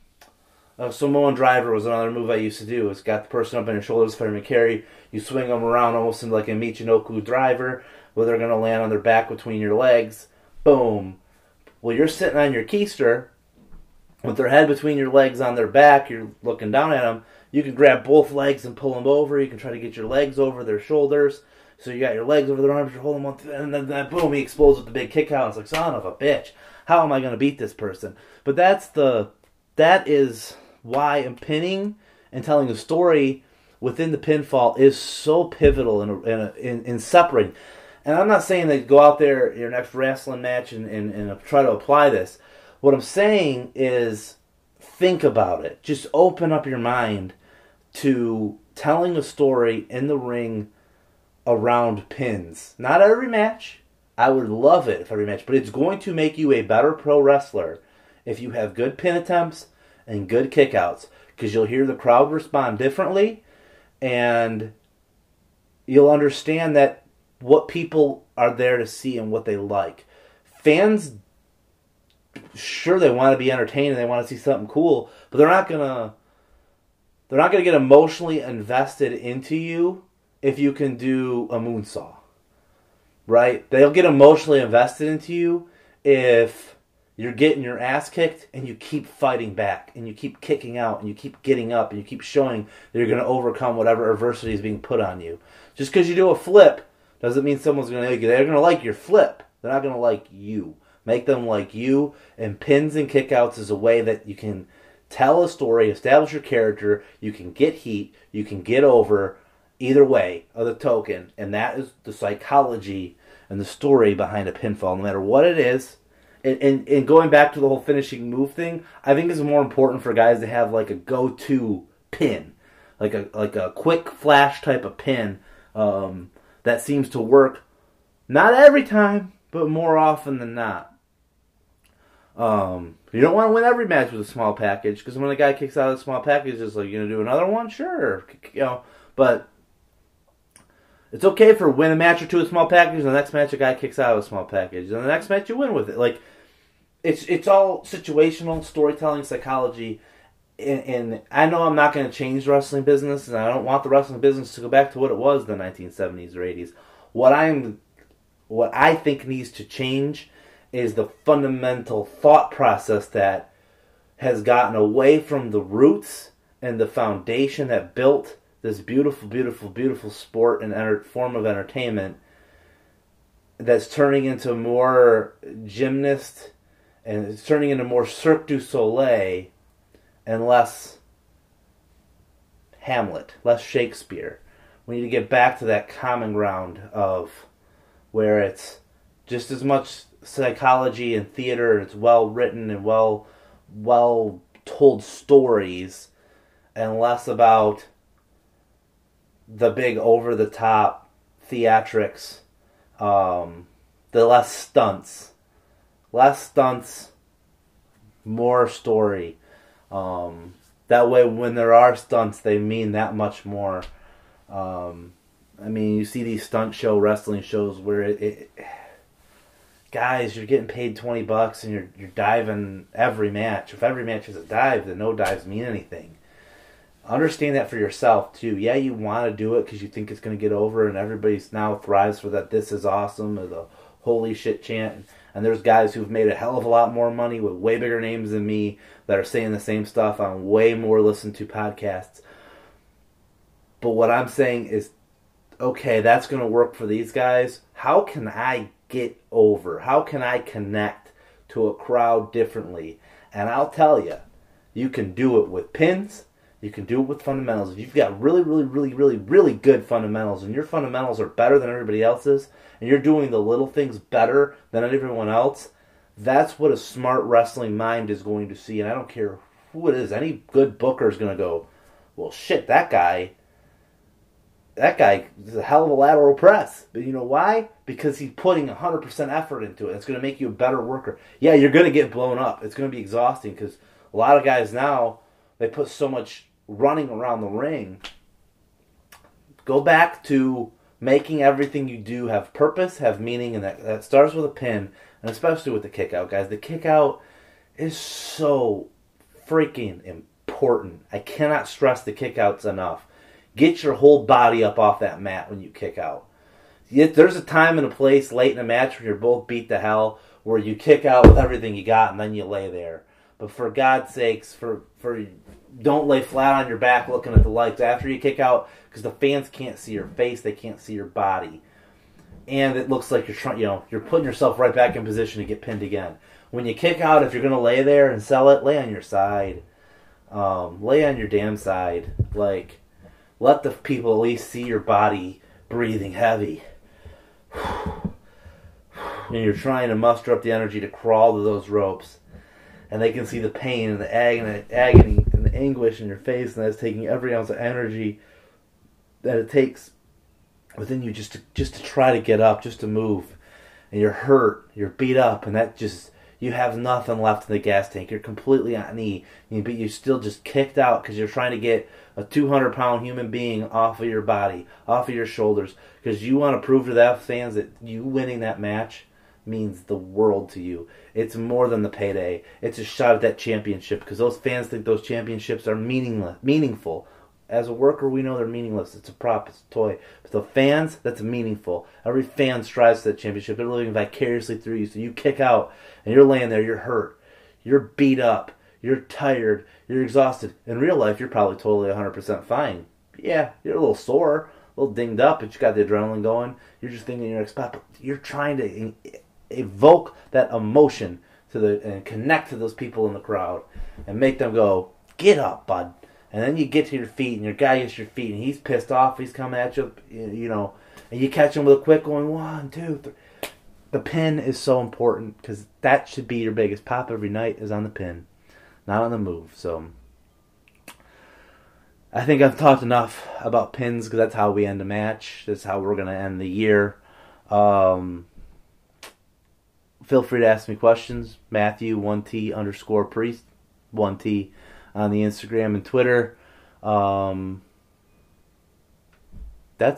Samoan driver was another move I used to do. It's got the person up on your shoulders, fireman carry. You swing them around almost into like a Michinoku driver where they're going to land on their back between your legs. Boom. Well, you're sitting on your keister with their head between your legs on their back. You're looking down at them. You can grab both legs and pull them over. You can try to get your legs over their shoulders. So you got your legs over their arms. You're holding them on. And then boom, he explodes with the big kick out. It's like, son of a bitch. How am I going to beat this person? But that is why pinning and telling a story within the pinfall is so pivotal in separating. And I'm not saying that go out there your next wrestling match and try to apply this. What I'm saying is think about it. Just open up your mind to telling a story in the ring around pins. Not every match. I would love it if every match. But it's going to make you a better pro wrestler if you have good pin attempts and good kickouts, because you'll hear the crowd respond differently, and you'll understand that what people are there to see and what they like. Fans, sure, they want to be entertained and they want to see something cool, but they're not gonna get emotionally invested into you if you can do a moonsault, right? They'll get emotionally invested into you if you're getting your ass kicked, and you keep fighting back, and you keep kicking out, and you keep getting up, and you keep showing that you're going to overcome whatever adversity is being put on you. Just because you do a flip doesn't mean someone's going to like you. They're going to like your flip. They're not going to like you. Make them like you, and pins and kickouts is a way that you can tell a story, establish your character, you can get heat, you can get over either way of the token, and that is the psychology and the story behind a pinfall, no matter what it is. And going back to the whole finishing move thing, I think it's more important for guys to have like a go-to pin, like a quick flash type of pin that seems to work. Not every time, but more often than not. You don't want to win every match with a small package, because when a guy kicks out of a small package, it's like, you gonna do another one, sure, but it's okay for win a match or two with a small package, and the next match a guy kicks out of a small package, and the next match you win with it. Like, It's all situational, storytelling, psychology, and I know I'm not going to change the wrestling business, and I don't want the wrestling business to go back to what it was in the 1970s or 80s. What I think needs to change is the fundamental thought process that has gotten away from the roots and the foundation that built this beautiful, beautiful, beautiful sport and form of entertainment that's turning into more gymnast. And it's turning into more Cirque du Soleil and less Hamlet, less Shakespeare. We need to get back to that common ground of where it's just as much psychology and theater, and it's well written and well told stories, and less about the big over the top theatrics, the less stunts. Less stunts, more story. That way, when there are stunts, they mean that much more. I mean, you see these stunt show wrestling shows where guys, you're getting paid $20 and you're diving every match. If every match is a dive, then no dives mean anything. Understand that for yourself too. Yeah, you want to do it because you think it's going to get over, and everybody's now thrives for that. This is awesome, or the holy shit chant. And there's guys who've made a hell of a lot more money with way bigger names than me that are saying the same stuff on way more listened to podcasts. But what I'm saying is, okay, that's going to work for these guys. How can I get over? How can I connect to a crowd differently? And I'll tell you, you can do it with pins. You can do it with fundamentals. If you've got really, really, really, really, really good fundamentals, and your fundamentals are better than everybody else's, and you're doing the little things better than everyone else, that's what a smart wrestling mind is going to see. And I don't care who it is. Any good booker is going to go, well, shit, that guy is a hell of a lateral press. But you know why? Because he's putting 100% effort into it. It's going to make you a better worker. Yeah, you're going to get blown up. It's going to be exhausting, because a lot of guys now, they put so much running around the ring. Go back to making everything you do have purpose, have meaning, and that starts with a pin, and especially with the kick-out, guys. The kick-out is so freaking important. I cannot stress the kick-outs enough. Get your whole body up off that mat when you kick out. There's a time and a place late in a match where you're both beat to hell, where you kick out with everything you got, and then you lay there. But for God's sakes, for don't lay flat on your back looking at the lights after you kick out, because the fans can't see your face, they can't see your body, and it looks like you're putting yourself right back in position to get pinned again. When you kick out, if you're gonna lay there and sell it, lay on your side, lay on your damn side. Like, let the people at least see your body breathing heavy. And you're trying to muster up the energy to crawl to those ropes, and they can see the pain and the agony and the anguish in your face, and that's taking every ounce of energy that it takes within you just to try to get up, just to move. And you're hurt, you're beat up, and you have nothing left in the gas tank. You're completely on E, but you're still just kicked out because you're trying to get a 200-pound human being off of your body, off of your shoulders, because you want to prove to the fans that you winning that match means the world to you. It's more than the payday. It's a shot at that championship, because those fans think those championships are meaningful. As a worker, we know they're meaningless. It's a prop, it's a toy. But the fans, that's meaningful. Every fan strives for that championship. They're living vicariously through you. So you kick out, and you're laying there, you're hurt, you're beat up, you're tired, you're exhausted. In real life, you're probably totally 100% fine. Yeah, you're a little sore, a little dinged up, but you got the adrenaline going. You're just thinking you're expecting. You're trying to evoke that emotion and connect to those people in the crowd and make them go, "Get up, bud." And then you get to your feet, and your guy gets your feet, and he's pissed off. He's coming at you, and you catch him with a quick one, 1, 2, 3. The pin is so important, because that should be your biggest pop every night, is on the pin, not on the move. So I think I've talked enough about pins, because that's how we end a match. That's how we're going to end the year. Feel free to ask me questions. Matthew1T_priest, 1T. On the Instagram and Twitter. That's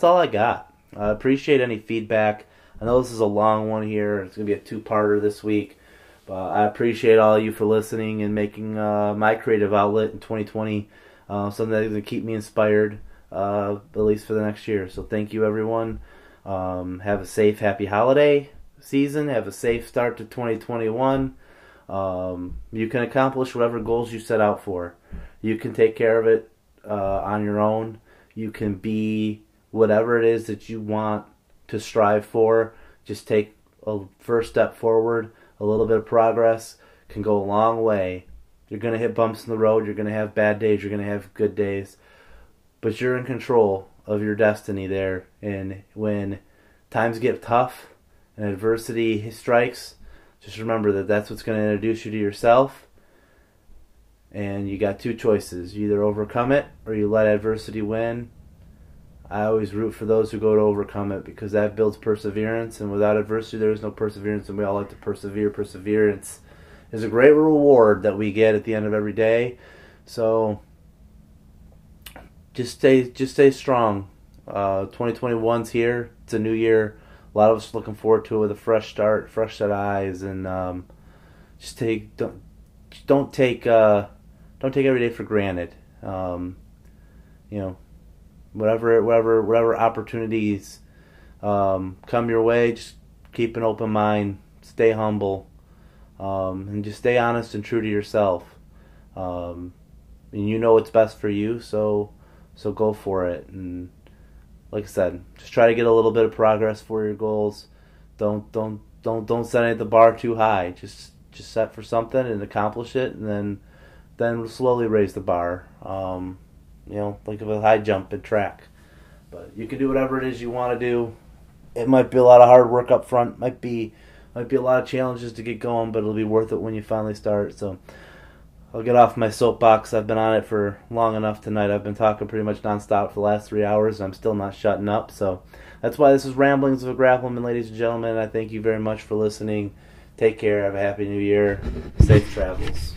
all I got. I appreciate any feedback. I know this is a long one here. It's going to be a two-parter this week. But I appreciate all of you for listening and making my creative outlet in 2020 something that's going to keep me inspired, at least for the next year. So thank you, everyone. Have a safe, happy holiday season. Have a safe start to 2021. You can accomplish whatever goals you set out for. You can take care of it on your own. You can be whatever it is that you want to strive for. Just take a first step forward. A little bit of progress can go a long way. You're going to hit bumps in the road. You're going to have bad days. You're going to have good days. But you're in control of your destiny there. And when times get tough and adversity strikes, just remember that's what's going to introduce you to yourself. And you got two choices. You either overcome it or you let adversity win. I always root for those who go to overcome it, because that builds perseverance. And without adversity, there is no perseverance. And we all like to persevere. Perseverance is a great reward that we get at the end of every day. So just stay strong. 2021's here. It's a new year. A lot of us looking forward to it with a fresh start, fresh set eyes, and don't take every day for granted. Whatever opportunities come your way, just keep an open mind, stay humble, and just stay honest and true to yourself. And you know what's best for you, so go for it. And like I said, just try to get a little bit of progress for your goals. Don't set the bar too high. Just set for something and accomplish it, and then slowly raise the bar. Like a high jump and track. But you can do whatever it is you want to do. It might be a lot of hard work up front. Might be a lot of challenges to get going, but it'll be worth it when you finally start. So I'll get off my soapbox. I've been on it for long enough tonight. I've been talking pretty much nonstop for the last 3 hours, and I'm still not shutting up. So that's why this is Ramblings of a Grappleman, ladies and gentlemen. I thank you very much for listening. Take care. Have a happy new year. Safe travels.